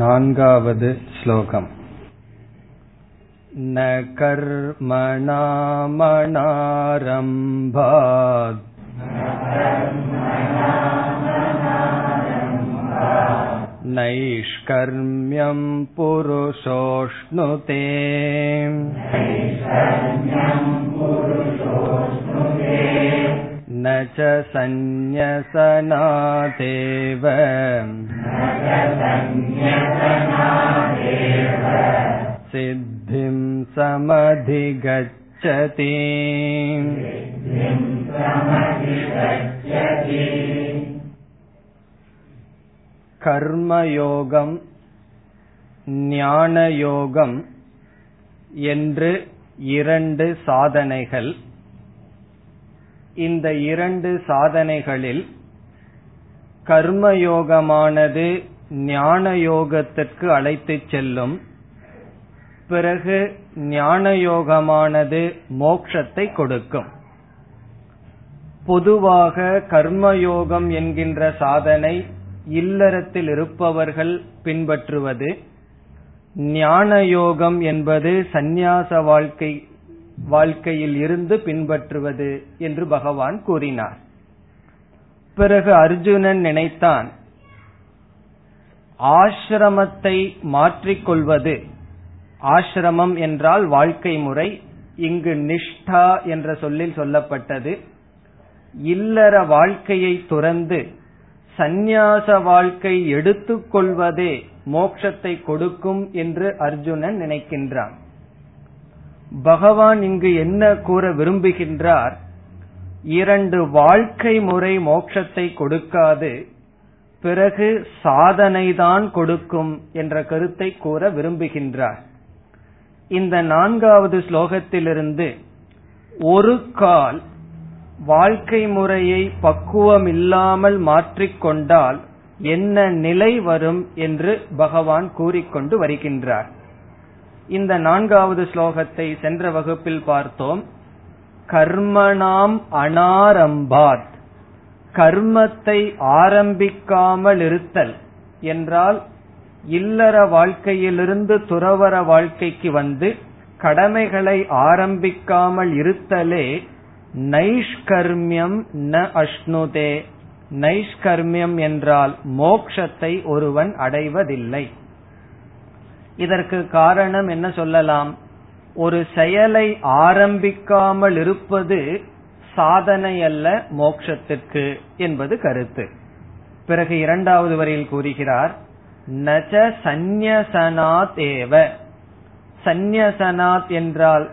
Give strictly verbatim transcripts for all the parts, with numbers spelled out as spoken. நான்காவது ஸ்லோகம். ந கர்மணா மனாரம்பாத் நைஷ்கர்மியம் புருஷோஷ்ணுதே ந ச சந்நியசனாதேவ சித்திம் சமதிகச்சதி. கர்மயோகம் ஞானயோகம் என்று இரண்டு சாதனைகள். இந்த இரண்டு சாதனைகளில் கர்மயோகமானது ஞானயோகத்திற்கு அழைத்துச் செல்லும், பிறகு ஞானயோகமானது மோட்சத்தை கொடுக்கும். பொதுவாக கர்மயோகம் என்கின்ற சாதனை இல்லறத்தில் இருப்பவர்கள் பின்பற்றுவது, ஞானயோகம் என்பது சந்நியாச வாழ்க்கை வாழ்க்கையில் இருந்து பின்பற்றுவது என்று பகவான் கூறினார். பிறகு அர்ஜுனன் நினைத்தான், ஆசிரமத்தை மாற்றிக்கொள்வது, ஆசிரமம் என்றால் வாழ்க்கை முறை, இங்கு நிஷ்டா என்ற சொல்லில் சொல்லப்பட்டது, இல்லற வாழ்க்கையை துறந்து சந்நியாச வாழ்க்கை எடுத்துக்கொள்வதே மோட்சத்தை கொடுக்கும் என்று அர்ஜுனன் நினைக்கின்றான். பகவான் இங்கு என்ன கூற விரும்புகின்றார்? இரண்டு வாழ்க்கை முறை மோட்சத்தை கொடுக்காது, பிறகு சாதனைதான் கொடுக்கும் என்ற கருத்தை கூற விரும்புகின்றார். இந்த நான்காவது ஸ்லோகத்திலிருந்து ஒரு கால் வாழ்க்கை முறையை பக்குவம் இல்லாமல் மாற்றிக்கொண்டால் என்ன நிலை வரும் என்று பகவான் கூறிக்கொண்டு வருகின்றார். இந்த நான்காவது ஸ்லோகத்தை சென்ற வகுப்பில் பார்த்தோம். கர்மணாம் அனாரம்பாத், கர்மத்தை ஆரம்பிக்காமல் இருத்தல் என்றால் இல்லற வாழ்க்கையிலிருந்து துறவற வாழ்க்கைக்கு வந்து கடமைகளை ஆரம்பிக்காமல் இருத்தலே நைஷ்கர்மியம் ந அஷ்ணுதே. நைஷ்கர்மியம் என்றால் மோக்ஷத்தை ஒருவன் அடைவதில்லை. இதற்கு காரணம் என்ன சொல்லலாம்? ஒரு செயலை ஆரம்பிக்காமல் இருப்பது சாதனை அல்ல மோட்சத்திற்கு என்பது கருத்து. பிறகு இரண்டாவது வரியில் கூறுகிறார், நச சந்நியசனாத் ஏவ. சந்நியசனாத் என்றால்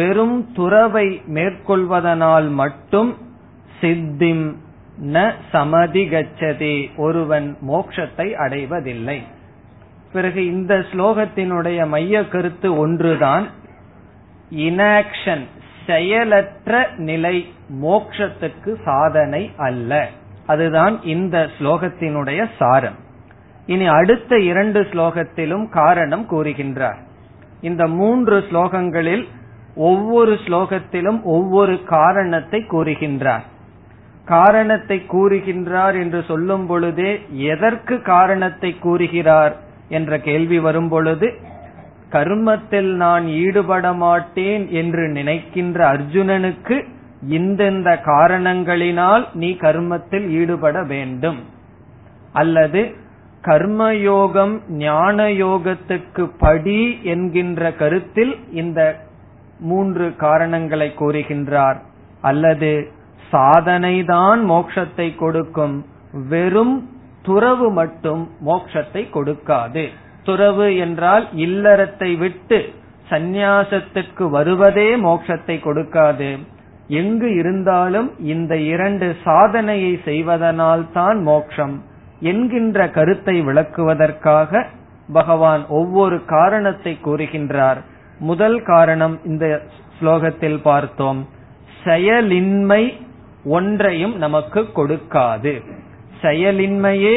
வெறும் துறவை மேற்கொள்வதனால் மட்டும் சித்திம் ந சமதிகச்சதே, ஒருவன் மோட்சத்தை அடைவதில்லை. பிறகு இந்த ஸ்லோகத்தினுடைய மைய கருத்து ஒன்றுதான், இனாக்ஷன் செயலற்ற நிலை மோட்சத்துக்கு சாதனை அல்ல. அதுதான் இந்த ஸ்லோகத்தினுடைய சாரம். இனி அடுத்த இரண்டு ஸ்லோகத்திலும் காரணம் கூறுகின்றார். இந்த மூன்று ஸ்லோகங்களில் ஒவ்வொரு ஸ்லோகத்திலும் ஒவ்வொரு காரணத்தை கூறுகின்றார். காரணத்தை கூறுகின்றார் என்று சொல்லும் பொழுதே எதற்கு காரணத்தை கூறுகிறார் என்ற கேள்வி வரும் பொழுது, கர்மத்தில் நான் ஈடுபட மாட்டேன் என்று நினைக்கின்ற அர்ஜுனனுக்கு இந்தெந்த காரணங்களினால் நீ கர்மத்தில் ஈடுபட வேண்டும், அல்லது கர்மயோகம் ஞான யோகத்துக்கு படி என்கின்ற கருத்தில் இந்த மூன்று காரணங்களை கூறுகின்றார், அல்லது சாதனைதான் மோட்சத்தை கொடுக்கும், வெறும் துறவு மட்டும் மோட்சத்தை கொடுக்காது. துறவு என்றால் இல்லறத்தை விட்டு சந்நியாசத்துக்கு வருவதே மோட்சத்தை கொடுக்காது. எங்கு இருந்தாலும் இந்த இரண்டு சாதனையை செய்வதனால் தான் மோட்சம் என்கின்ற கருத்தை விளக்குவதற்காக பகவான் ஒவ்வொரு காரணத்தை கூறுகின்றார். முதல் காரணம் இந்த ஸ்லோகத்தில் பார்த்தோம், செயலின்மை ஒன்றையும் நமக்கு கொடுக்காது. செயலின்மையே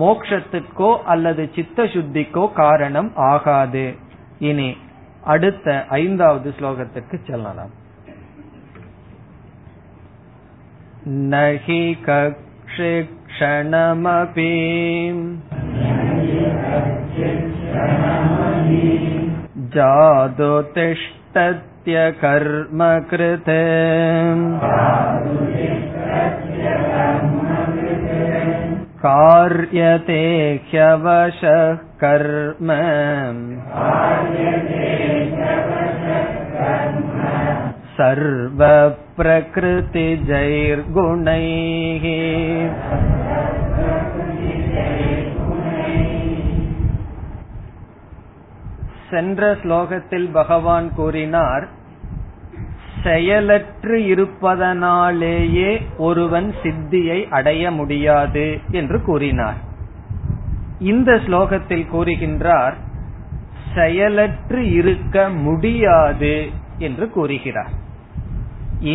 மோட்சத்திற்கோ அல்லது சித்த சுத்திக்கோ காரணம் ஆகாது. இனி அடுத்த ஐந்தாவது ஸ்லோகத்திற்கு செல்லலாம். நஹி கக்ஷே க்ஷணமபி ஜாது திஷ்டத்ய கர்ம கிருதே கார்யதே ஹ்யவசஹ் கர்ம சர்வ ப்ரக்ருதி ஜைர் குணைஹி. சென்ற ஸ்லோகத்தில் பகவான் கூறினார், செயலற்று இருப்பதனாலேயே ஒருவன் சித்தியை அடைய முடியாது என்று கூறினார். இந்த ஸ்லோகத்தில் கூறுகின்றார், செயலற்று இருக்க முடியாது என்று கூறுகிறார்.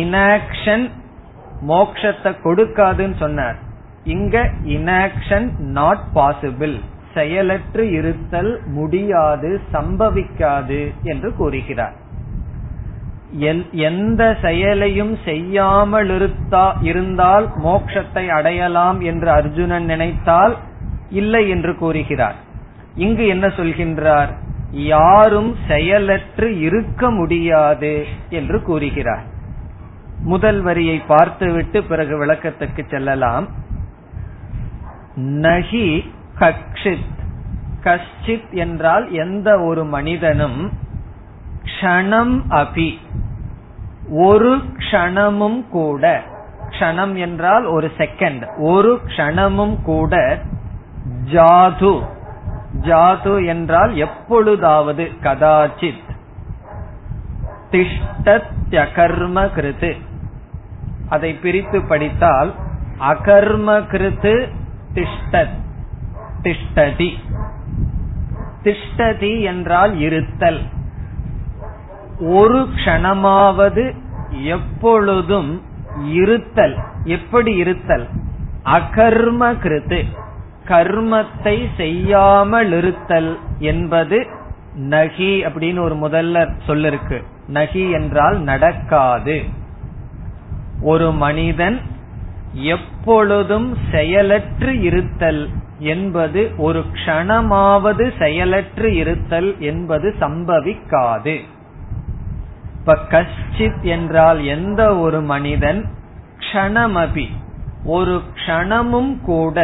இனாக்ஷன் மோக்ஷத்தை கொடுக்காதுன்னு சொன்னார். இங்க இனாக்ஷன் நாட் பாசிபிள், செயலற்று இருத்தல் முடியாது, சம்பவிக்காது என்று கூறுகிறார். எந்த செயலையும் செய்யாமல் இருந்தால் மோட்சத்தை அடையலாம் என்று அர்ஜுனன் நினைத்தால் இல்லை என்று கூறுகிறார். இங்கு என்ன சொல்கின்றார், யாரும் செயலற்று இருக்க முடியாது என்று கூறுகிறார். முதல் வரியை பார்த்துவிட்டு பிறகு விளக்கத்துக்கு செல்லலாம். நஹி கக்ஷித், கஷ்சித் என்றால் எந்த ஒரு மனிதனும், க்ஷணம் அபி ஒரு க்ஷணமும் கூட, க்ஷணம் என்றால் ஒரு செகண்ட், ஒரு க்ஷணமும் கூட, ஜாது ஜாது என்றால் எப்பொழுதாவது, கதாச்சித் திஷ்டத்ய கர்ம கிருது, அதை பிரித்து படித்தால் அகர்ம கிருது திஷ்டத் திஷ்டதி. திஷ்டதி என்றால் இருத்தல். ஒரு க்ஷணமாவது எப்பொழுதும் இருத்தல். எப்படி இருத்தல்? அகர்ம கிருது, கர்மத்தை செய்யாமல் இருத்தல் என்பது நகி அப்படின்னு ஒரு முதல்ல சொல்லிருக்கு. நகி என்றால் நடக்காது. ஒரு மனிதன் எப்பொழுதும் செயலற்று இருத்தல் என்பது, ஒரு க்ஷணமாவது செயலற்று இருத்தல் என்பது சம்பவிக்காது. இப்ப கஷ்டித் என்றால் எந்த ஒரு மனிதன், க்ஷணமபி ஒரு க்ஷணமும் கூட,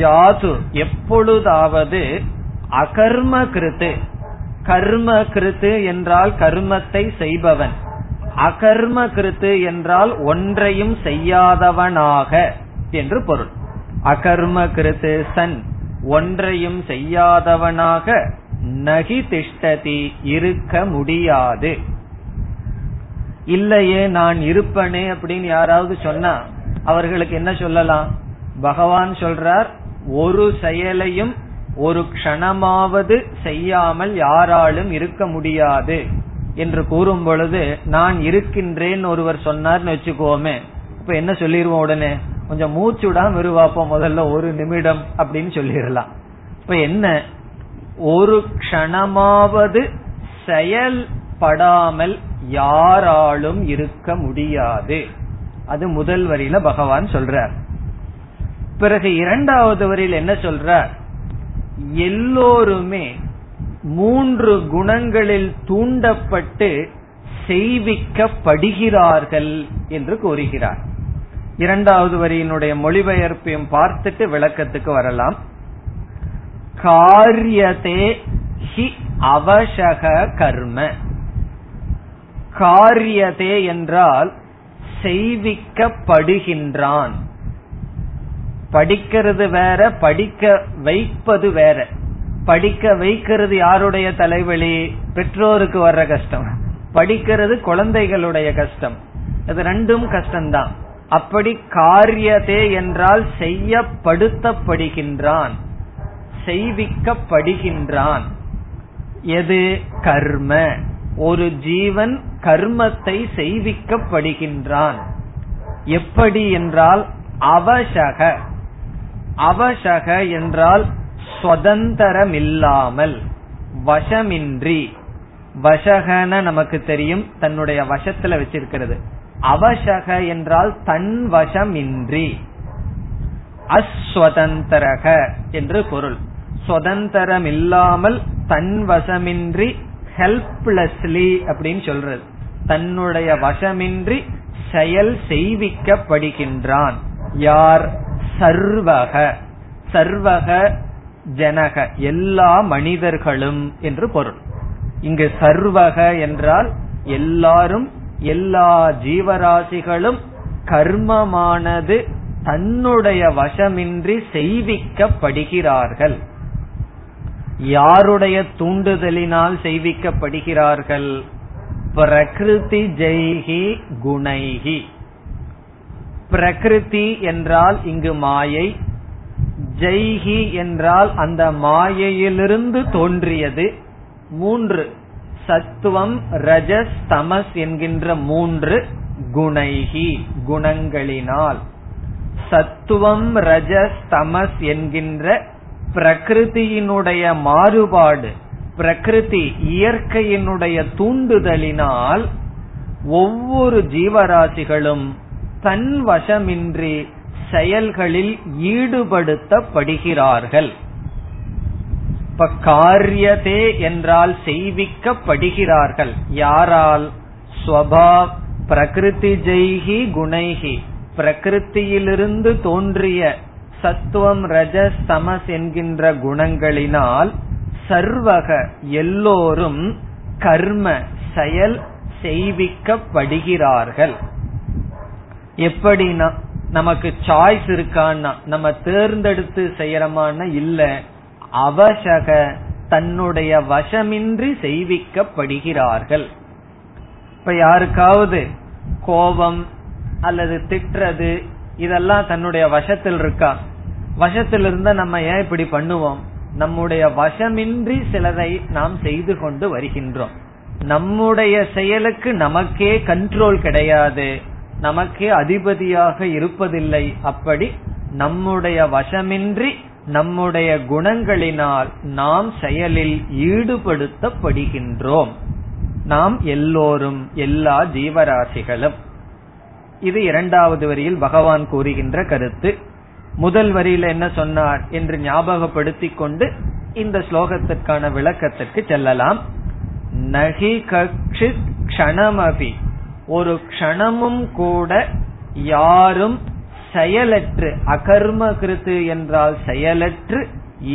ஜாது எப்பொழுதாவது, அகர்ம கிருத்து, கர்ம கிருத்து என்றால் கர்மத்தை செய்பவன், அகர்ம கிருத்து என்றால் ஒன்றையும் செய்யாதவனாக என்று பொருள். அகர்ம கிருத்து சன் ஒன்றையும் செய்யாதவனாக நகி திஷ்டதி இருக்க முடியாது. இல்லையே நான் இருப்பனே அப்படின்னு யாராவது சொன்னா அவர்களுக்கு என்ன சொல்லலாம்? பகவான் சொல்றார், ஒரு செயலையும் ஒரு க்ஷணமாவது செய்யாமல் யாராலும் இருக்க முடியாது என்று கூறும் பொழுது, நான் இருக்கின்றேன் ஒருவர் சொன்னார்னு வச்சுக்கோமே, இப்ப என்ன சொல்லிருவோம்? உடனே கொஞ்சம் மூச்சுடாம விருவாப்போம் முதல்ல ஒரு நிமிடம் அப்படின்னு சொல்லிடலாம். இப்ப என்ன, ஒரு க்ஷணமாவது செயல்படாமல் யாராலும் இருக்க முடியாது. அது முதல் வரியில பகவான் சொல்றார். பிறகு இரண்டாவது வரியில் என்ன சொல்றார்? எல்லோருமே மூன்று குணங்களில் தூண்டப்பட்டு செய்விக்கப்படுகிறார்கள் என்று கூறுகிறார். இரண்டாவது வரியினுடைய மொழிபெயர்ப்பையும் பார்த்துட்டு விளக்கத்துக்கு வரலாம். காரியதே ஹி அவசக கர்ம, காரியதே என்றால் செய்விக்கப்படுகின்றான். படிக்கிறது வேற, படிக்க வைப்பது வேற. படிக்க வைக்கிறது யாருடைய தலைவலி? பெற்றோருக்கு வர்ற கஷ்டம். படிக்கிறது குழந்தைகளுடைய கஷ்டம். அது ரெண்டும் கஷ்டம்தான். அப்படி காரியதே என்றால் செய்யப்படுத்தப்படுகின்றான், செய்விக்கப்படுகின்றான். எது? கர்ம. ஒரு ஜீவன் கர்மத்தை செய்விக்கப்படுகின்றான். எப்படி என்றால் அவசக, அவசக என்றால் சுதந்திரமில்லாமல், வசமின்றி. வசகன நமக்கு தெரியும், தன்னுடைய வசத்துல வச்சிருக்கிறது. அவசக என்றால் தன் வசமின்றி. அஸ்வதந்தரக என்று பொருள். சுதந்திரம் இல்லாமல் தன்வசமின்றி, ஹெல்ப்லெஸ்லி அப்படின்னு சொல்றது. தன்னுடைய வசமின்றி செயல் செய்விக்கப்படுகின்றான். யார்? சர்வக. சர்வக ஜனக, எல்லா மனிதர்களும் என்று பொருள். இங்கு சர்வக என்றால் எல்லாரும், எல்லா ஜீவராசிகளும் கர்மமானது தன்னுடைய வசமின்றி செய்விக்கப்படுகிறார்கள். யாருடைய தூண்டுதலினால் செய்விக்கப்படுகிறார்கள்? பிரகிருதி ஜெய்ஹி குணைஹி. பிரகிருதி என்றால் இங்கு மாயை, ஜெய்ஹி என்றால் அந்த மாயையிலிருந்து தோன்றியது. மூன்று சத்துவம், ரஜஸ், தமஸ் என்கின்ற மூன்று குணைஹி, குணங்களினால். சத்துவம், ரஜஸ், தமஸ் என்கின்ற பிரகிருதியினுடைய மாறுபாடு, பிரகிருதி இயற்கையினுடைய தூண்டுதலினால் ஒவ்வொரு ஜீவராசிகளும் தன் வசமின்றி செயல்களில் ஈடுபடுத்தப்படுகிறார்கள். இப்ப காரியதே என்றால் செய்விக்கப்படுகிறார்கள். யாரால்? ஸ்வபாவ பிரகிருதி ஜெய்ஹி குணைஹி, பிரகிருத்தியிலிருந்து தோன்றிய சத்துவம், ரஜஸ், தமஸ் என்கின்ற குணங்களினால் சர்வக எல்லோரும் கர்ம செயல் செய்விக்கப்படுகிறார்கள். எப்படின்னா, நமக்கு சாய்ஸ் இருக்கான்னா நம்ம தேர்ந்தெடுத்து செய்யறமான இல்ல, அவசக தன்னுடைய வசமின்றி செய்விக்கப்படுகிறார்கள். இப்ப யாருக்காவது கோபம் அல்லது திட்டுறது இதெல்லாம் தன்னுடைய வசத்தில் இருக்கா? வசத்தில் இருந்தா நம்ம ஏன் இப்படி பண்ணுவோம்? நம்முடைய வசமின்றி சிலதை நாம் செய்து கொண்டு வருகின்றோம். நம்முடைய செயலுக்கு நமக்கே கண்ட்ரோல் கிடையாது, நமக்கே அதிபதியாக இருப்பதில்லை. அப்படி நம்முடைய வசமின்றி நம்முடைய குணங்களினால் நாம் செயலில் ஈடுபடுத்தப்படுகின்றோம். நாம் எல்லோரும், எல்லா ஜீவராசிகளும். இது இரண்டாவது வரியில் பகவான் கூறுகின்ற கருத்து. முதல் வரியில என்ன சொன்னார் என்று ஞாபகப்படுத்திக் கொண்டு இந்த ஸ்லோகத்திற்கான விளக்கத்திற்கு செல்லலாம். நஹி கக்ஷித் க்ஷணமபி, ஒரு க்ஷணமும் கூட யாரும் செயலற்று, அகர்ம கிருத்து என்றால் செயலற்று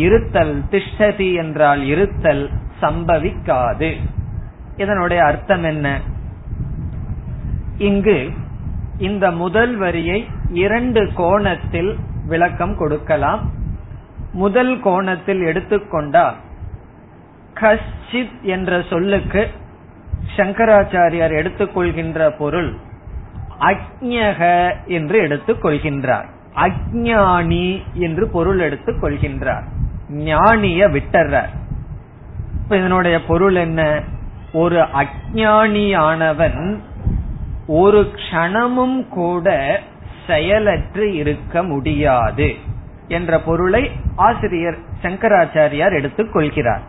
இருத்தல், திஷ்டதி என்றால் இருத்தல், சம்பவிக்காது. இதனுடைய அர்த்தம் என்ன? இங்கு இந்த முதல் வரியை இரண்டு கோணத்தில் விளக்கம் கொடுக்கலாம். முதல் கோணத்தில் எடுத்துக்கொண்டால் கஷ்சித் என்ற சொல்லுக்கு சங்கராச்சாரியார் எடுத்துக்கொள்கின்ற பொருள் அக்ஞக என்று எடுத்துக்கொள்கின்றார். அக்ஞானி என்று பொருள் எடுத்துக்கொள்கின்றார். ஞானிய விட்டர்றார். இப்ப இதனுடைய பொருள் என்ன? ஒரு அக்ஞானியானவன் ஒரு க்ஷணமும் கூட செயலற்று இருக்க முடியாது என்ற பொருளை ஆசிரியர் சங்கராச்சாரியார் எடுத்துக்கொள்கிறார்.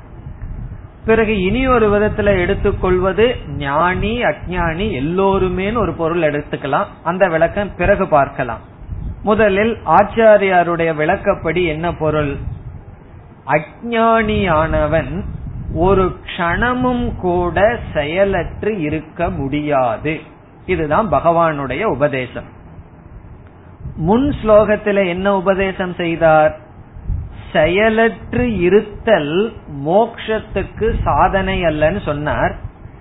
பிறகு இனி ஒரு விதத்துல எடுத்துக்கொள்வது ஞானி அஞ்ஞானி எல்லோருமே ஒரு பொருள் எடுத்துக்கலாம். அந்த விளக்கம் பிறகு பார்க்கலாம். முதலில் ஆச்சாரியாருடைய விளக்கப்படி என்ன பொருள்? அஞ்ஞானியானவன் ஒரு க்ஷணமும் கூட செயலற்று இருக்க முடியாது. இதுதான் பகவானுடைய உபதேசம். முன் ஸ்லோகத்தில என்ன உபதேசம் செய்தார்? செயலற்று இருத்தல் மோக்ஷத்துக்கு சாதனை அல்லன்னு சொன்னார்.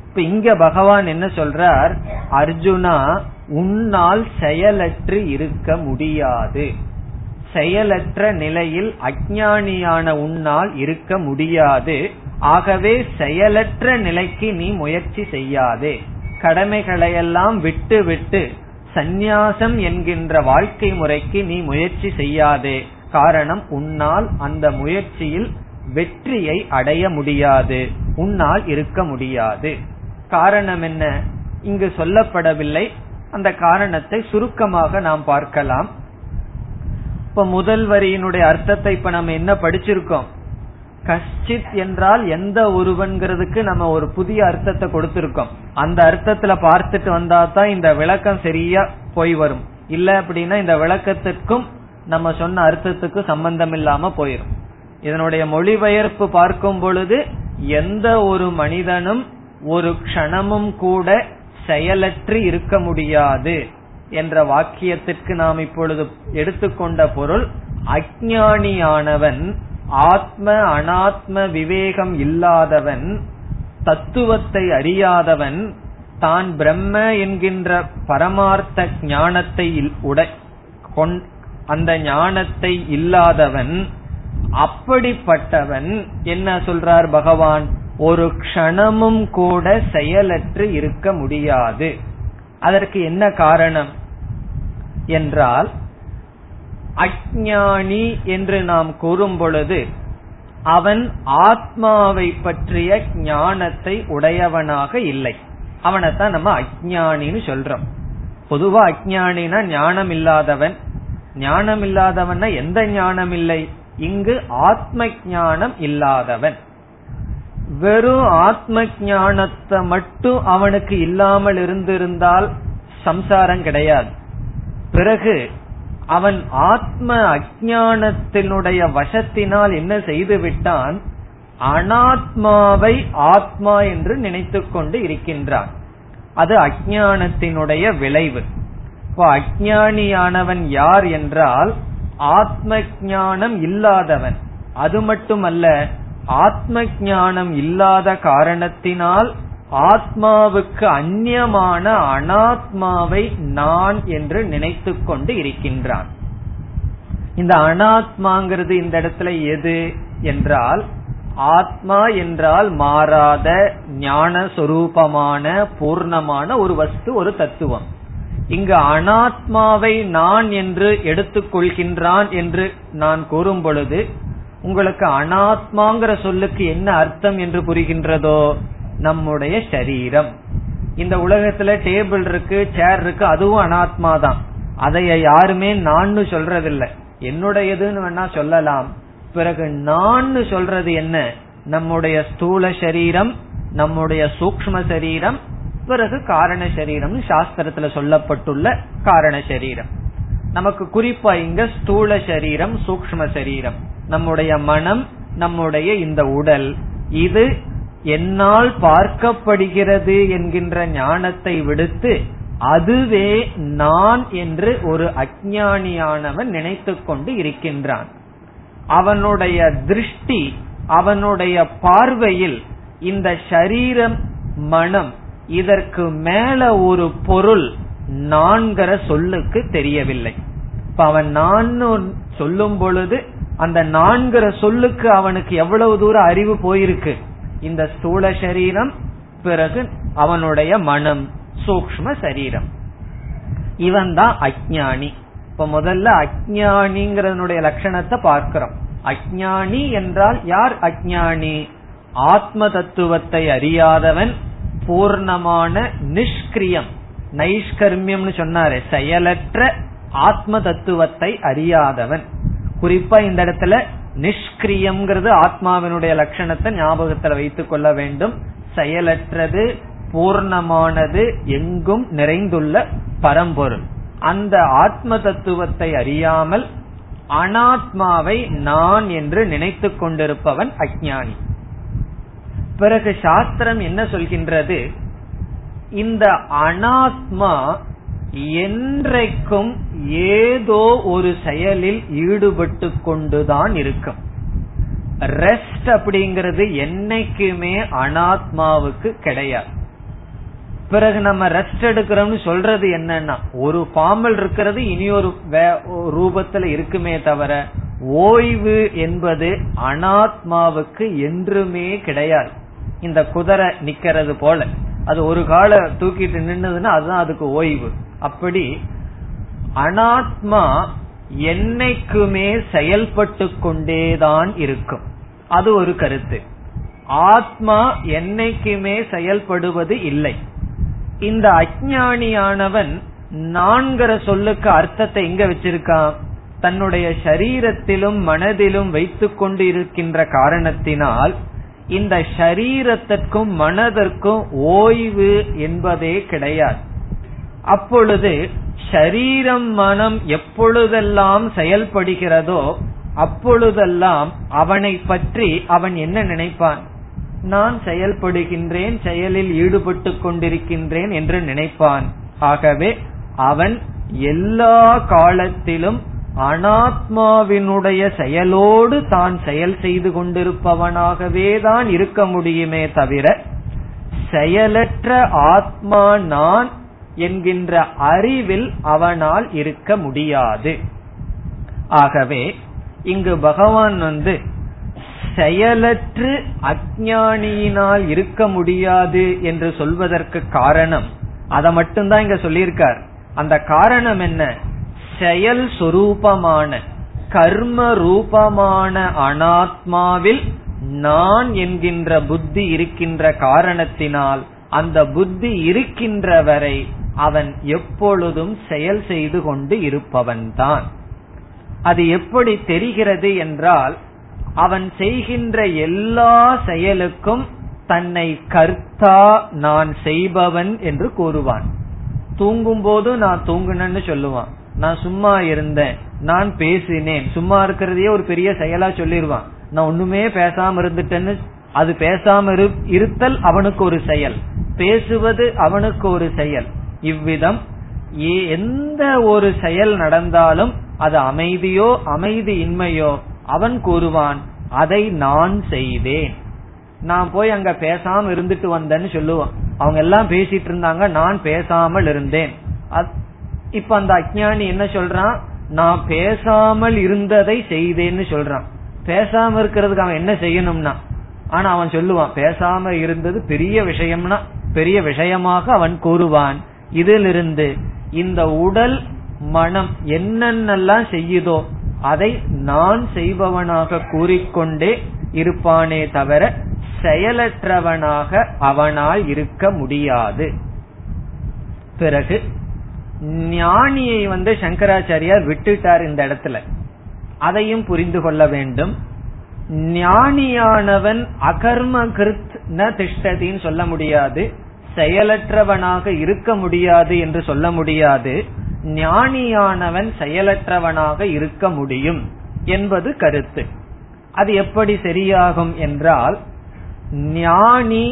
இப்ப இங்க பகவான் என்ன சொல்றார்? அர்ஜுனா, உன்னால் செயலற்று இருக்க முடியாது, செயலற்ற நிலையில் அஞ்ஞானியான உன்னால் இருக்க முடியாது. ஆகவே செயலற்ற நிலைக்கு நீ முயற்சி செய்யாதே. கடமைகளையெல்லாம் விட்டு விட்டு சந்நியாசம் என்கின்ற வாழ்க்கை முறைக்கு நீ முயற்சி செய்யாதே. காரணம், உன்னால் அந்த முயற்சியில் வெற்றியை அடைய முடியாது, உன்னால் இருக்க முடியாது. காரணம் என்ன இங்கு சொல்லப்படவில்லை. அந்த காரணத்தை சுருக்கமாக நாம் பார்க்கலாம். இப்ப முதல் வரியினுடைய அர்த்தத்தை இப்ப நம்ம என்ன படிச்சிருக்கோம்? கஷ்டித் என்றால் எந்த ஒருவன்கிறதுக்கு நம்ம ஒரு புதிய அர்த்தத்தை கொடுத்திருக்கோம். அந்த அர்த்தத்துல பார்த்துட்டு வந்தா தான் இந்த விளக்கம் சரியா போய் வரும். இல்ல அப்படின்னா இந்த விளக்கத்திற்கும் நம்ம சொன்ன அர்த்தத்துக்கு சம்பந்தம் இல்லாம போயிடும். இதனுடைய மொழிபெயர்ப்பு பார்க்கும் பொழுது எந்த ஒரு மனிதனும் ஒரு க்ஷணமும் கூட செயலற்று இருக்க முடியாது என்ற வாக்கியத்திற்கு நாம் இப்பொழுது எடுத்துக்கொண்ட பொருள், அஞ்ஞானியானவன், ஆத்ம அனாத்ம விவேகம் இல்லாதவன், தத்துவத்தை அறியாதவன், தான் பிரம்ம என்கின்ற பரமார்த்த ஞானத்தை உடை அந்த ஞானத்தை இல்லாதவன், அப்படிப்பட்டவன் என்ன சொல்றார் பகவான், ஒரு க்ஷணமும் கூட செயலற்று இருக்க முடியாது. அதற்கு என்ன காரணம் என்றால், அஞ்ஞானி என்று நாம் கூறும் பொழுது அவன் ஆத்மாவை பற்றிய ஞானத்தை உடையவனாக இல்லை. அவனைத்தான் நம்ம அஞ்ஞானின்னு சொல்றோம். பொதுவா அஞ்ஞானினா ஞானம் இல்லாதவன். ஞானம் இல்லாதவன்னா எந்த ஞானம் இல்லை, இங்கு ஆத்ம ஞானம் இல்லாதவன். வெறும் ஆத்ம ஞானத்தை மட்டும் அவனுக்கு இல்லாமல் இருந்திருந்தால் சம்சாரம் கிடையாது. பிறகு அவன் ஆத்ம அஞ்ஞானத்தினுடைய வசத்தினால் என்ன செய்து விட்டான், அனாத்மாவை ஆத்மா என்று நினைத்து கொண்டு இருக்கின்றான். அது அஞ்ஞானத்தினுடைய விளைவு. இப்போ அஞ்ஞானியானவன் யார் என்றால் ஆத்ம ஞானம் இல்லாதவன். அது மட்டுமல்ல, ஆத்ம ஞானம் இல்லாத காரணத்தினால் ஆத்மாவுக்கு அந்நியமான அனாத்மாவை நான் என்று நினைத்து கொண்டு இருக்கின்றான். இந்த அனாத்மாங்கிறது இந்த இடத்துல எது என்றால், ஆத்மா என்றால் மாறாத ஞான சொரூபமான பூர்ணமான ஒரு வஸ்து, ஒரு தத்துவம். இங்கு அனாத்மாவை நான் என்று எடுத்துக்கொள்கின்றான் என்று நான் கூறும் பொழுது உங்களுக்கு அனாத்மாங்கிற சொல்லுக்கு என்ன அர்த்தம் என்று புரிகின்றதோ, நம்முடைய சரீரம். இந்த உலகத்துல டேபிள் இருக்கு, சேர் இருக்கு, அதுவும் அனாத்மா தான். அதைய யாருமே நான் சொல்றதில்லை, என்னுடையதுன்னு வேணா சொல்லலாம். பிறகு நான் சொல்றது என்ன, நம்முடைய ஸ்தூல சரீரம், நம்முடைய சூக்ம சரீரம், பிறகு காரண சரீரம். சாஸ்திரத்துல சொல்லப்பட்டுள்ள காரண சரீரம் நமக்கு குறிப்பா இங்க ஸ்தூல சரீரம், சூக்ம சரீரம், நம்முடைய மனம், நம்முடைய இந்த உடல். இது என்னால் பார்க்கப்படுகிறது என்கின்ற ஞானத்தை விடுத்து அதுவே நான் என்று ஒரு அஞ்ஞானியானவன் நினைத்து கொண்டு இருக்கின்றான். அவனுடைய திருஷ்டி, அவனுடைய பார்வையில் இந்த சரீரம், மனம், இதற்கு மேல ஒரு பொருள் நான்கிற சொல்லுக்கு தெரியவில்லை. இப்ப அவன் நான் சொல்லும் பொழுது அந்த நான்கிற சொல்லுக்கு அவனுக்கு எவ்வளவு தூர அறிவு போயிருக்கு, இந்த ஸ்தூல சரீரம், பிறகு அவனுடைய மனம், சூக்ஷ்ம சரீரம். இவன் தான் அஞ்ஞானி. இப்ப முதல்ல அஞ்ஞானிங்கிறதனுடைய லட்சணத்தை பார்க்கிறோம். அஞ்ஞானி என்றால் யார் அஞ்ஞானி, ஆத்ம தத்துவத்தை அறியாதவன், பூர்ணமான நிஷ்கிரியம், நைஷ்கர்மியம்னு சொன்னாரே, செயலற்ற ஆத்ம தத்துவத்தை அறியாதவன். குறிப்பா இந்த இடத்துல நிஷ்கிரியம் ஆத்மாவினுடைய லட்சணத்தை ஞாபகத்தில் வைத்துக் கொள்ள வேண்டும். செயலற்றது, பூர்ணமானது, எங்கும் நிறைந்துள்ள பரம்பொருள். அந்த ஆத்ம தத்துவத்தை அறியாமல் அனாத்மாவை நான் என்று நினைத்து கொண்டிருப்பவன் அஞ்ஞானி. பிறகு சாஸ்திரம் என்ன சொல்கின்றது, இந்த அனாத்மா என்றைக்கும் ஏதோ ஒரு செயலில் ஈடுபட்டு கொண்டுதான் இருக்கும். ரெஸ்ட் அப்படிங்கிறது என்னைக்குமே அனாத்மாவுக்கு கிடையாது. பிறகு நம்ம ரெஸ்ட் எடுக்கிறோம்னு சொல்றது என்னன்னா, ஒரு ஃபார்மல் இருக்கிறது இனி ஒரு ரூபத்துல இருக்குமே தவிர ஓய்வு என்பது அனாத்மாவுக்கு என்றுமே கிடையாது. இந்த குதிரை நிக்கிறது போல, அது ஒரு கால தூக்கிட்டு நின்னுதுன்னா அதுதான் அதுக்கு ஓய்வு. அப்படி அனாத்மா என்னைக்குமே செயல்பட்டு கொண்டேதான் இருக்கும். அது ஒரு கருத்து. ஆத்மா என்னைக்குமே செயல்படுவது இல்லை. இந்த அஞ்ஞானியானவன் நான்கிற சொல்லுக்கு அர்த்தத்தை எங்க வச்சிருக்கான், தன்னுடைய சரீரத்திலும் மனதிலும் வைத்து கொண்டு இருக்கின்ற காரணத்தினால் இந்த சரீரத்திற்கும் மனதிற்கும் ஓய்வு என்பதே கிடையாது. அப்பொழுது ஷரீரம் மனம் எப்பொழுதெல்லாம் செயல்படுகிறதோ அப்பொழுதெல்லாம் அவனை பற்றி அவன் என்ன நினைப்பான்? நான் செயல்படுகின்றேன், செயலில் ஈடுபட்டு கொண்டிருக்கின்றேன் என்று நினைப்பான். ஆகவே அவன் எல்லா காலத்திலும் அனாத்மாவினுடைய செயலோடு தான் செயல் செய்து கொண்டிருப்பவனாகவே தான் இருக்க முடியுமே தவிர செயலற்ற ஆத்மா நான் என்கின்ற அறிவில் அவனால் இருக்க முடியாது. ஆகவே இங்கு பகவான் வந்து செயலற்று அஞ்ஞானியினால் இருக்க முடியாது என்று சொல்வதற்கு காரணம் அதை மட்டும்தான் இங்க சொல்லியிருக்கார். அந்த காரணம் என்ன? செயல் சொரூபமான கர்ம ரூபமான அனாத்மாவில் நான் என்கின்ற புத்தி இருக்கின்ற காரணத்தினால் அந்த புத்தி இருக்கின்ற வரை அவன் எப்பொழுதும் செயல் செய்து கொண்டு இருப்பவன்தான். அது எப்படி தெரிகிறது என்றால், அவன் செய்கின்ற எல்லா செயலுக்கும் தன்னை கர்த்தா நான் செய்பவன் என்று கூறுவான். தூங்கும் போது நான் தூங்குனேன்னு சொல்லுவான், நான் சும்மா இருந்தேன், நான் பேசினேன். சும்மா இருக்கிறதையே ஒரு பெரிய செயலா சொல்லிடுவான். நான் ஒண்ணுமே பேசாம இருந்துட்டேன்னு, அது பேசாம இருத்தல் அவனுக்கு ஒரு செயல், பேசுவது அவனுக்கு ஒரு செயல். இவ்விதம் எந்த ஒரு செயல் நடந்தாலும் அது அமைதியோ அமைதியின்மையோ அவன் கூறுவான் அதை நான் செய்தேன். நான் போய் அங்க பேசாம இருந்துட்டு வந்தேன்னு சொல்லுவான். அவங்க எல்லாம் பேசிட்டு இருந்தாங்க, நான் பேசாமல் இருந்தேன். இப்ப அந்த அஞ்ஞானி என்ன சொல்றான்? நான் பேசாமல் இருந்ததை செய்தேன்னு சொல்றான். பேசாம இருக்கிறதுக்கு அவன் என்ன செய்யணும்னா, ஆனா அவன் சொல்லுவான் பேசாம இருந்தது பெரிய விஷயம்னா பெரிய விஷயமாக அவன் கூறுவான். இதிலிருந்து இந்த உடல் மனம் என்னென்னலாம் செய்யுதோ அதை நான் செய்பவனாக கூறிக்கொண்டே இருப்பானே தவிர செயலற்றவனாக அவனால் இருக்க முடியாது. பிறகு ஞானியை வந்து சங்கராச்சாரியார் விட்டுட்டார் இந்த இடத்துல. அதையும் புரிந்து கொள்ள வேண்டும். ஞானியானவன் அகர்ம கிருத் ந திஷ்டதின்னு சொல்ல முடியாது, செயலற்றவனாக இருக்க முடியாது என்று சொல்ல முடியாது. ஞானியானவன் செயலற்றவனாக இருக்க முடியும் என்பது கருத்து. அது எப்படி சரியாகும் என்றால், ஞானி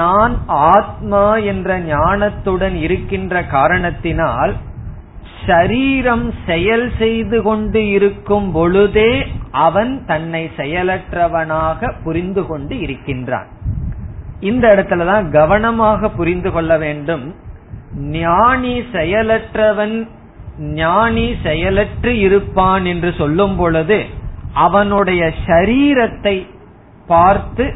நான் ஆத்மா என்ற ஞானத்துடன் இருக்கின்ற காரணத்தினால் சரீரம் செயல் செய்து கொண்டு இருக்கும் பொழுதே அவன் தன்னை செயலற்றவனாக புரிந்து கொண்டு இருக்கின்றான். இந்த இடத்துலதான் கவனமாக புரிந்து கொள்ள வேண்டும். ஞானி செயலற்றவன், ஞானி செயலற்று இருப்பான் என்று சொல்லும் பொழுது அவனுடைய சரீரத்தை பார்த்து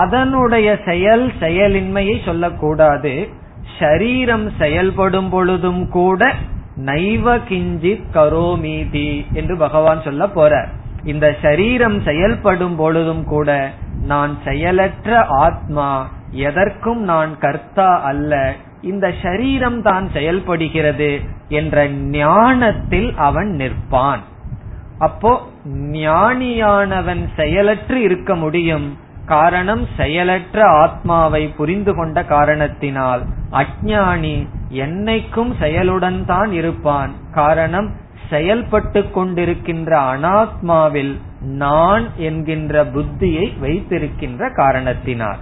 அதனுடைய செயல் செயலின்மையை சொல்லக்கூடாது. ஷரீரம் செயல்படும் பொழுதும் கூட நைவ கிஞ்சித் கரோமீதி என்று பகவான் சொல்ல போறார். இந்த ஷரீரம் செயல்படும் பொழுதும் கூட நான் செயலற்ற ஆத்மா, எதற்கும் நான் கர்த்தா அல்ல, இந்த ஷரீரம் தான் செயல்படுகிறது என்ற ஞானத்தில் அவன் நிற்பான். அப்போ ஞானியானவன் செயலற்று இருக்க முடியும். காரணம் செயலற்ற ஆத்மாவை புரிந்து கொண்ட காரணத்தினால். அஞ்ஞானி என்னைக்கும் செயலுடன் தான் இருப்பான். காரணம் செயல்பட்டு கொண்டிருக்கின்ற அனாத்மாவில் நான் என்கின்ற புத்தியை வைத்திருக்கின்ற காரணத்தினால்.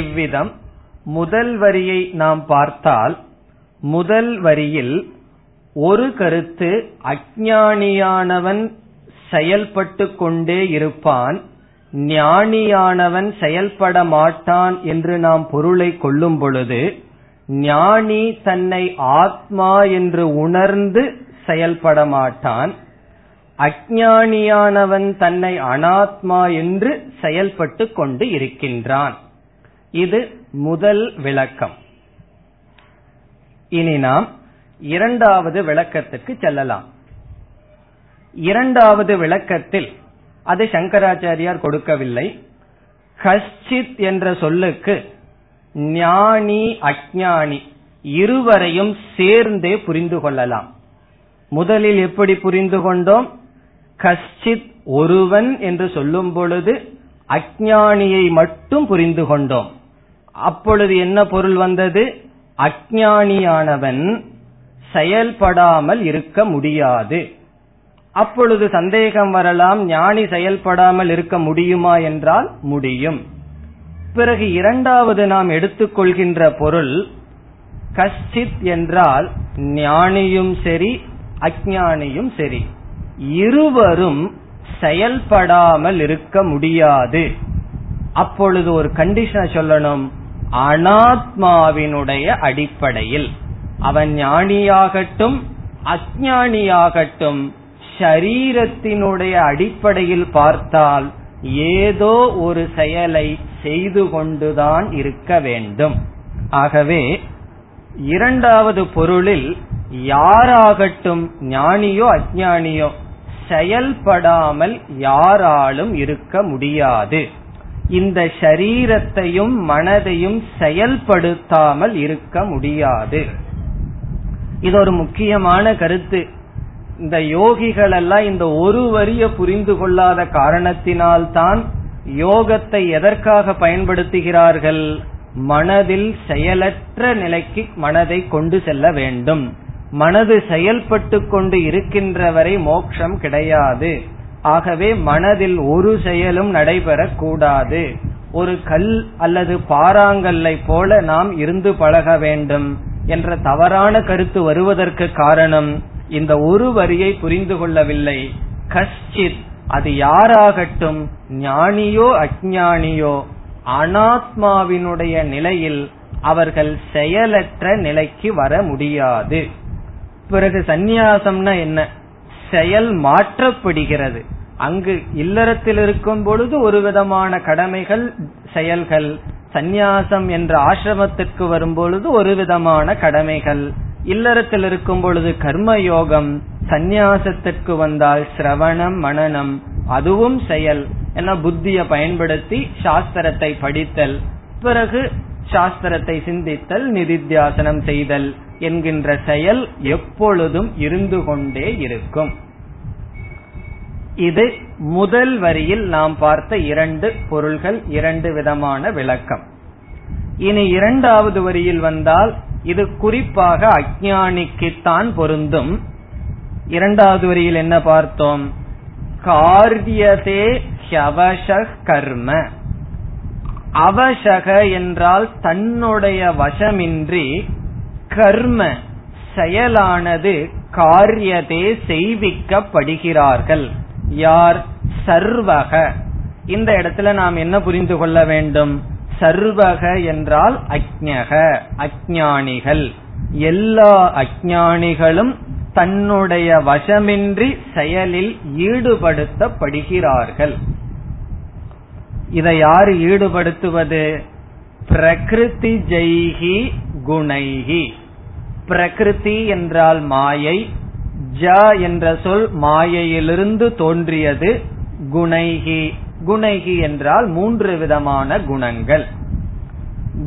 இவ்விதம் முதல் வரியை நாம் பார்த்தால், முதல் வரியில் ஒரு கருத்து அஞ்ஞானியானவன் செயல்பட்டு கொண்டே இருப்பான், ஞானியானவன் செயல்பட மாட்டான் என்று நாம் பொருளை கொள்ளும் பொழுது, ஞானி தன்னை ஆத்மா என்று உணர்ந்து செயல்பட மாட்டான், அஞ்ஞானியானவன் தன்னை அனாத்மா என்று செயல்பட்டு கொண்டு இருக்கின்றான். இது முதல் விளக்கம். இனி நாம் இரண்டாவது விளக்கத்துக்கு செல்லலாம். இரண்டாவது விளக்கத்தில் அது சங்கராச்சாரியார் கொடுக்கவில்லை. கஷ்சித் என்ற சொல்லுக்கு ஞானி அஞ்ஞானி இருவரையும் சேர்ந்தே புரிந்து கொள்ளலாம். முதலில் எப்படி புரிந்து கொண்டோம்? கஷ்சித் ஒருவன் என்று சொல்லும் பொழுது அஞ்ஞானியை மட்டும் புரிந்து கொண்டோம். அப்பொழுது என்ன பொருள் வந்தது? அஞ்ஞானியானவன் செயல்படாமல் இருக்க முடியாது. அப்பொழுது சந்தேகம் வரலாம், ஞானி செயல்படாமல் இருக்க முடியுமா என்றால் முடியும். பிறகு இரண்டாவது நாம் எடுத்துக்கொள்கின்ற பொருள் கஷ்டித் என்றால் ஞானியும் சரி அஞ்ஞானியும் சரி இருவரும் செயல்படாமல் இருக்க முடியாது. அப்பொழுது ஒரு கண்டிஷனை சொல்லணும், அனாத்மாவினுடைய அடிப்படையில் அவன் ஞானியாகட்டும் அஞ்ஞானியாகட்டும் ஷரீரத்தினுடைய அடிப்படையில் பார்த்தால் ஏதோ ஒரு செயலை செய்து கொண்டுதான் இருக்க வேண்டும். ஆகவே இரண்டாவது பொருளில் யாராகட்டும் ஞானியோ அஞ்ஞானியோ செயல்படாமல் யாராலும் இருக்க முடியாது. இந்த ஷரீரத்தையும் மனதையும் செயல்படுத்தாமல் இருக்க முடியாது. இது ஒரு முக்கியமான கருத்து. இந்த யோகிகள் எல்லாம் இந்த ஒரு வரிய புரிந்து கொள்ளாத காரணத்தினால்தான் யோகத்தை எதற்காக பயன்படுத்துகிறார்கள்? மனதில் செயலற்ற நிலைக்கு மனதை கொண்டு செல்ல வேண்டும். மனது செயல்பட்டு கொண்டு இருக்கின்ற வரை மோட்சம் கிடையாது. ஆகவே மனதில் ஒரு செயலும் நடைபெறக்கூடாது. ஒரு கல் அல்லது பாறாங்கல்லை போல நாம் இருந்து பழக வேண்டும் என்ற தவறான கருத்து வருவதற்கு காரணம் இந்த ஒரு வரியை புரிந்து கொள்ளவில்லை. கஷ்டித், அது யாராகட்டும் ஞானியோ அஞ்ஞானியோ அனாத்மாவினுடைய நிலையில் அவர்கள் செயலற்ற நிலைக்கு வர முடியாது. பிறகு சந்நியாசம்னா என்ன? செயல் மாற்றப்படுகிறது. அங்கு இல்லறத்தில் இருக்கும் பொழுது ஒரு விதமான கடமைகள் செயல்கள், சந்நியாசம் என்ற ஆசிரமத்திற்கு வரும்பொழுது ஒரு விதமான கடமைகள், இல்லறத்தில் இருக்கும் பொழுது கர்மயோகம், சந்நியாசத்திற்கு வந்தால் சிரவணம் மனனம், அதுவும் செயல் என புத்தியை பயன்படுத்தி சாஸ்திரத்தை படித்தல், பிறகு சாஸ்திரத்தை சிந்தித்தல், நிதித்தியாசனம் செய்தல் என்கின்ற செயல் எப்பொழுதும் இருந்து கொண்டே இருக்கும். இது முதல் வரியில் நாம் பார்த்த இரண்டு பொருள்கள், இரண்டு விதமான விளக்கம். இனி இரண்டாவது வரியில் வந்தால் இது குறிப்பாக அஞ்ஞானிக்குத்தான் பொருந்தும். இரண்டாவது வரியில் என்ன பார்த்தோம்? காரியதே ஹவஷக் கர்ம. அவசக என்றால் தன்னுடைய வசமின்றி, கர்ம செயலானது, காரியதே செய்விக்கப்படுகிறார்கள். யார்? சர்வக. இந்த இடத்துல நாம் என்ன புரிந்து கொள்ள வேண்டும்? சர்வக என்றால் அக்ஞக அஞ்ஞானிகள். எல்லா அஞ்ஞானிகளும் தன்னுடைய வசமின்றி செயலில் ஈடுபடுத்தப்படுகிறார்கள். இதை யாரு ஈடுபடுத்துவது? பிரகிருதி ஜெய்கி குணைகி. பிரகிருதி என்றால் மாயை, ஜ என்ற சொல் மாயையிலிருந்து தோன்றியது. குணைகி, குணைகி என்றால் மூன்று விதமான குணங்கள்.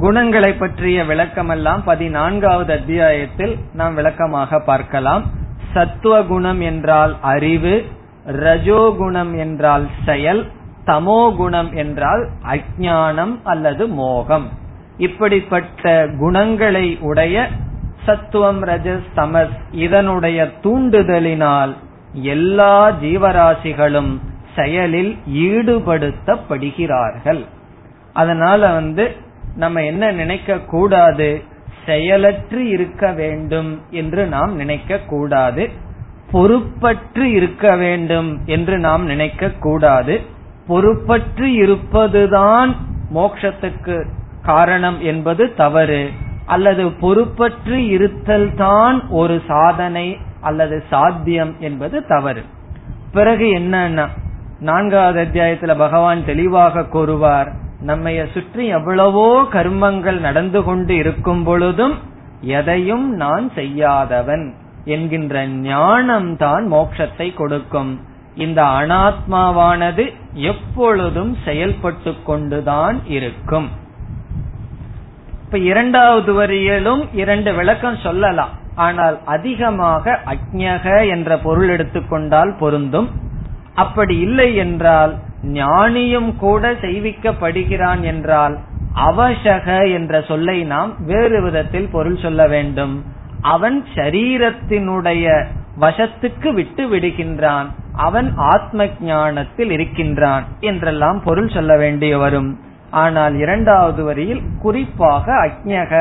குணங்களை பற்றிய விளக்கமெல்லாம் பதினான்காவது அத்தியாயத்தில் நாம் விளக்கமாக பார்க்கலாம். சத்துவகுணம் என்றால் அறிவு, ரஜோகுணம் என்றால் செயல், தமோகுணம் என்றால் அஞ்ஞானம் அல்லது மோகம். இப்படிப்பட்ட குணங்களை உடைய சத்துவம் ரஜஸ் தமஸ் இதனுடைய தூண்டுதலினால் எல்லா ஜீவராசிகளும் செயலில் ஈடுபடுத்தப்படுகிறார்கள். அதனால வந்து நம்ம என்ன நினைக்க கூடாது? செயலற்று இருக்க வேண்டும் என்று நாம் நினைக்க கூடாது, பொறுப்பற்று இருக்க வேண்டும் என்று நாம் நினைக்க கூடாது. பொறுப்பற்று இருப்பதுதான் மோட்சத்துக்கு காரணம் என்பது தவறு. அல்லது பொறுப்பற்று இருத்தல் தான் ஒரு சாதனை அல்லது சாத்தியம் என்பது தவறு. பிறகு என்னன்னா, நான்காவது அத்தியாயத்துல பகவான் தெளிவாக கூறுவார், நம்மைய சுற்றி எவ்வளவோ கர்மங்கள் நடந்து கொண்டு இருக்கும் பொழுதும் எதையும் நான் செய்யாதவன் என்கின்ற ஞானம்தான் மோட்சத்தை கொடுக்கும். இந்த அனாத்மாவானது எப்பொழுதும் செயல்பட்டு கொண்டுதான் இருக்கும். இப்ப இரண்டாவது வரியிலும் இரண்டு விளக்கம் சொல்லலாம், ஆனால் அதிகமாக அஞ்ஞக என்ற பொருள் எடுத்துக்கொண்டால் பொருந்தும். அப்படி இல்லை என்றால் ஞானியும் கூட செய்விக்கப்படுகிறான் என்றால் அவசக என்ற சொல்லை நாம் வேறு விதத்தில் பொருள் சொல்ல வேண்டும். அவன் சரீரத்தினுடைய வசத்துக்கு விட்டு விடுகின்றான், அவன் ஆத்ம ஞானத்தில் இருக்கின்றான் என்றெல்லாம் பொருள் சொல்ல வேண்டிய வரும். ஆனால் இரண்டாவது வரியில் குறிப்பாக அக்ஞக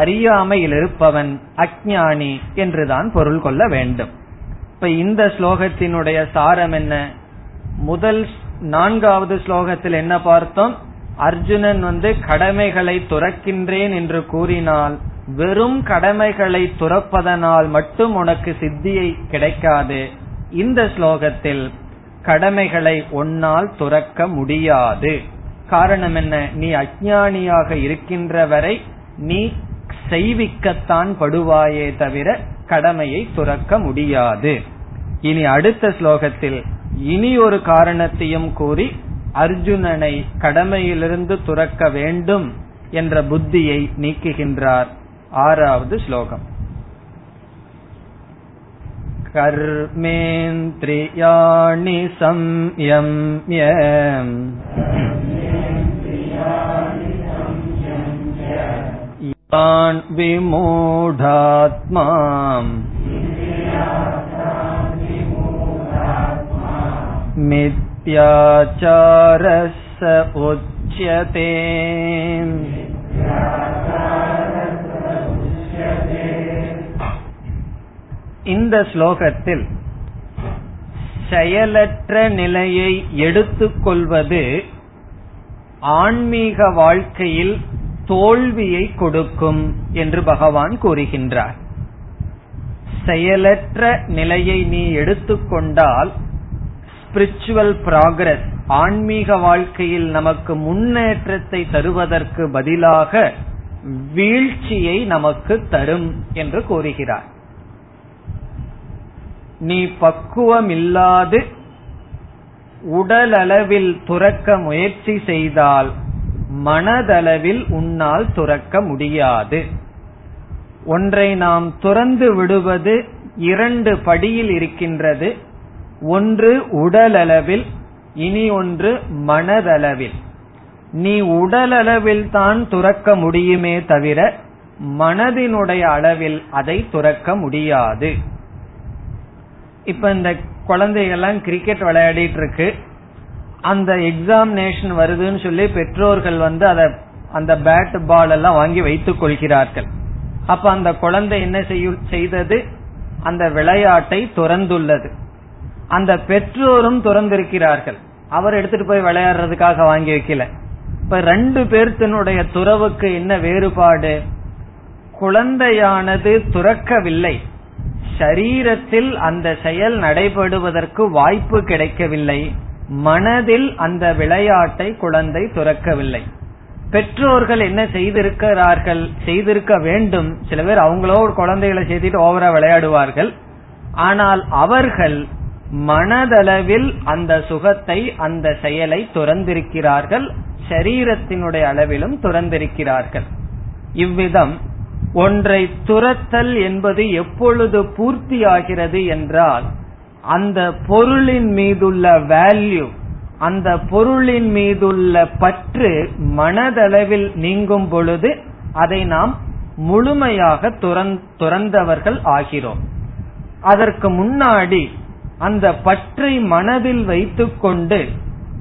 அறியாமையில் இருப்பவன், அக்ஞானி என்றுதான் பொருள் கொள்ள வேண்டும். இப்ப இந்த ஸ்லோகத்தினுடைய சாரம் என்ன? முதல் நான்காவது ஸ்லோகத்தில் என்ன பார்த்தோம்? அர்ஜுனன் வந்து கடமைகளை துறக்கின்றேன் என்று கூறினால் வெறும் கடமைகளை துறப்பதனால் மட்டும் உனக்கு சித்தியை கிடைக்காது. இந்த ஸ்லோகத்தில் கடமைகளை உன்னால் துறக்க முடியாது. காரணம் என்ன? நீ அஞ்ஞானியாக இருக்கின்ற வரை நீ செய்விக்கத்தான் படுவாயே தவிர கடமையை துறக்க முடியாது. இனி அடுத்த ஸ்லோகத்தில் இனி ஒரு காரணத்தையும் கூறி அர்ஜுனனை கடமையிலிருந்து துறக்க வேண்டும் என்ற புத்தியை நீக்குகின்றார். ஆறாவது ஸ்லோகம் கர்மேந்திரியாணி சம்யம்ய யான் விமூடாத்மா மித்யாச்சாரஸ்ய உச்யதே. இந்த ஸ்லோகத்தில் செயலற்ற நிலையை எடுத்துக்கொள்வது ஆன்மீக வாழ்க்கையில் தோல்வியை கொடுக்கும் என்று பகவான் கூறுகின்றார். செயலற்ற நிலையை நீ எடுத்துக்கொண்டால் ஸ்பிரிச்சுவல் ப்ராக்ரஸ், ஆன்மீக வாழ்க்கையில் நமக்கு முன்னேற்றத்தை தருவதற்கு பதிலாக வீழ்ச்சியை நமக்கு தரும் என்று கூறுகிறார். நீ பக்குவமில்லாது உடலளவில் துறக்க முயற்சி செய்தால் மனதளவில் உன்னால் துறக்க முடியாது. ஒன்றை நாம் துறந்து விடுவது இரண்டு படியில் இருக்கின்றது. ஒன்று உடலளவில், இனி ஒன்று மனதளவில். நீ உடலளவில் தான் துறக்க முடியுமே தவிர மனதினுடைய அளவில் அதை துறக்க முடியாது. இப்ப இந்த குழந்தைகள்லாம் கிரிக்கெட் விளையாடிட்டு இருக்கு, அந்த எக்ஸாமினேஷன் வருதுன்னு சொல்லி பெற்றோர்கள் வந்து அத அந்த பேட் பால் எல்லாம் வாங்கி வைத்துக் கொள்கிறார்கள். அப்ப அந்த குழந்தை என்ன செய்தது? அந்த விளையாட்டை துறந்துள்ளது. அந்த பெற்றோரும் துறந்திருக்கிறார்கள், அவர் எடுத்துட்டு போய் விளையாடுறதுக்காக வாங்கி வைக்கல. இப்ப ரெண்டு பேர்த்தினுடைய துறவுக்கு என்ன வேறுபாடு? குழந்தையானது துறக்கவில்லை, சரீரத்தில் அந்த செயல் நடைபெறுவதற்கு வாய்ப்பு கிடைக்கவில்லை, மனதில் அந்த விளையாட்டை குழந்தை துறக்கவில்லை. பெற்றோர்கள் என்ன செய்திருக்கிறார்கள், செய்திருக்க வேண்டும். சில பேர் அவங்களோ ஒரு குழந்தைகளை செய்துட்டு ஓவரா விளையாடுவார்கள். ஆனால் அவர்கள் மனதளவில் அந்த சுகத்தை, அந்த செயலை துறந்திருக்கிறார்கள், சரீரத்தினுடைய அளவிலும் துறந்திருக்கிறார்கள். இவ்விதம் ஒன்றை துறத்தல் என்பது எப்பொழுது பூர்த்தியாகிறது என்றால், அந்த பொருளின் மீதுள்ள வேல்யூ, அந்த பொருளின் மீதுள்ள பற்று மனதளவில் நீங்கும் பொழுது அதை நாம் முழுமையாக துறந்தவர்கள் ஆகிறோம். அதற்கு முன்னாடி அந்த பற்றை மனதில் வைத்துக்கொண்டு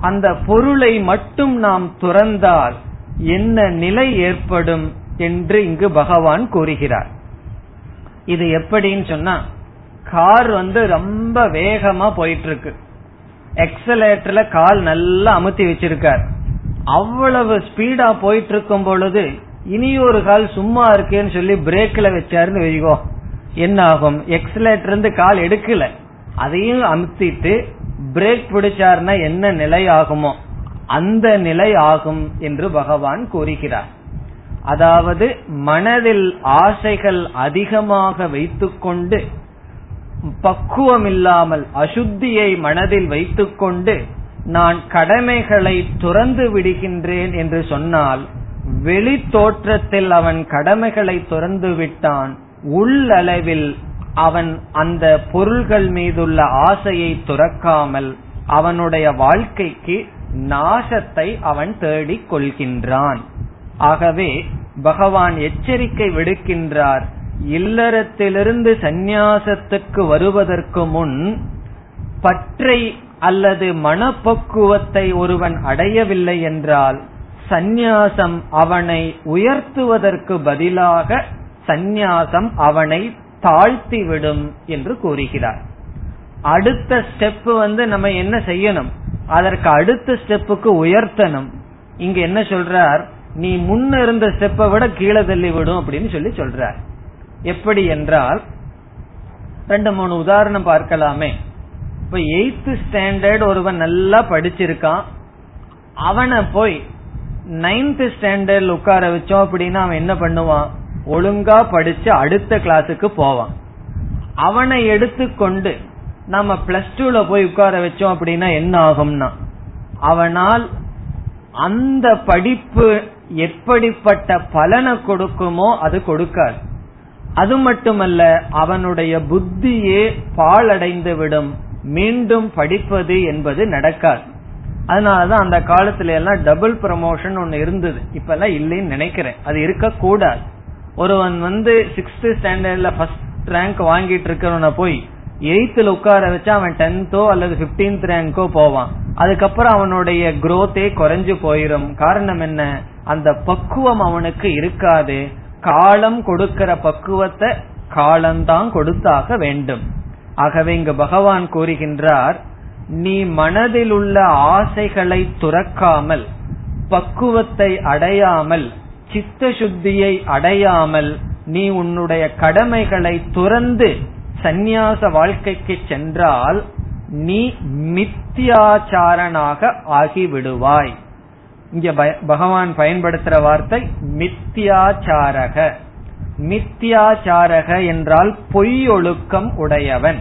அந்த பொருளை மட்டும் நாம் துறந்தால் என்ன நிலை ஏற்படும் என்று இங்கு பகவான் கூறுகிறார். இது எப்படின்னு சொன்னா, கார் வந்து ரொம்ப வேகமா போயிட்டு இருக்கு, எக்ஸலேட்டர்ல கால் நல்லா அமுத்தி வச்சிருக்கார். அவ்வளவு ஸ்பீடா போயிட்டு இருக்கும் பொழுது இனி ஒரு கால் சும்மா இருக்கேன்னு சொல்லி பிரேக்ல வச்சாருன்னு வைகோ, என்ன ஆகும்? எக்ஸலேட்டர் இருந்து கால் எடுக்கல, அதையும் அமுத்திட்டு பிரேக் பிடிச்சாருன்னா என்ன நிலை ஆகுமோ அந்த நிலை ஆகும் என்று பகவான் கூறுகிறார். அதாவது மனதில் ஆசைகள் அதிகமாக வைத்துக்கொண்டு, பக்குவம் இல்லாமல் அசுத்தியை மனதில் வைத்துக்கொண்டு நான் கடமைகளை துறந்து விடுகின்றேன் என்று சொன்னால், வெளி தோற்றத்தில் அவன் கடமைகளை துறந்து விட்டான், உள்ளளவில் அவன் அந்த பொருள்கள் மீதுள்ள ஆசையை துறக்காமல் அவனுடைய வாழ்க்கைக்கு நாசத்தை அவன் தேடிக் கொள்கின்றான். ஆகவே பகவான் எச்சரிக்கை விடுக்கின்றார், இல்லறத்திலிருந்து சந்நியாசத்துக்கு வருவதற்கு முன் பற்றை அல்லது மனப்பக்குவத்தை ஒருவன் அடையவில்லை என்றால் சந்நியாசம் அவனை உயர்த்துவதற்கு பதிலாக சந்நியாசம் அவனை தாழ்த்திவிடும் என்று கூறுகிறார். அடுத்த ஸ்டெப் வந்து நம்ம என்ன செய்யணும், அதற்கு அடுத்த ஸ்டெப்புக்கு உயர்த்தணும். இங்க என்ன சொல்றார், நீ முன்ன இருந்த ஸ்டெப்பை விட கீழே தள்ளிவிடும் அப்படின்னு சொல்லி சொல்றார். எப்படி என்றால், ரெண்டு மூணு உதாரணம் பார்க்கலாமே. இப்ப எய்த் ஸ்டாண்டர்ட் ஒருவன் நல்லா படிச்சிருக்கான், அவனை போய் நைன்த் ஸ்டாண்டர்ட்ல உட்கார வச்சோம் அப்படின்னா அவன் என்ன பண்ணுவான், ஒழுங்கா படிச்சு அடுத்த கிளாஸுக்கு போவான். அவனை எடுத்துக்கொண்டு நம்ம பிளஸ் டூல போய் உட்கார வச்சோம் அப்படின்னா என்ன ஆகும்னா, அவனால் அந்த படிப்பு எப்படிப்பட்ட பலனை கொடுக்குமோ அது கொடுக்காது. அது மட்டுமல்ல, அவனுடைய புத்தியே பாழடைந்து விடும், மீண்டும் படிப்பது என்பது நடக்காது. அதனாலதான் அந்த காலத்துல எல்லாம் டபுள் ப்ரமோஷன் ஒன்னு இருந்தது, இப்ப எல்லாம் இல்லைன்னு நினைக்கிறேன். அது இருக்க கூடாது. ஒருவன் வந்து சிக்ஸ்த் ஸ்டாண்டர்ட்ல ஃபர்ஸ்ட் ரேங்க் வாங்கிட்டு இருக்கவன போய் எய்த்துல உட்கார வச்சா அவன் டென்த்தோ அல்லது பிப்டீன்த் ரேங்கோ போவான். அதுக்கப்புறம் அவனுடைய குரோத்தே குறைஞ்சு போயிரும். காரணம் என்ன, அந்த பக்குவம் அவனுக்கு இருக்காது. காலம் கொடுக்கிற பக்குவத்தை காலம்தான் கொடுத்தாக வேண்டும். ஆகவே இங்கு பகவான் கூறுகின்றார், நீ மனதில் உள்ள ஆசைகளை துறக்காமல், பக்குவத்தை அடையாமல், சித்த சுத்தியை அடையாமல், நீ உன்னுடைய கடமைகளை துறந்து சந்நியாச வாழ்க்கைக்கு சென்றால் நீ மித்தியாச்சாரனாக ஆகிவிடுவாய். இங்க பகவான் பயன்படுத்துற வார்த்தை மித்தியாச்சாரக. மித்தியாச்சாரக என்றால் பொய் ஒழுக்கம் உடையவன்.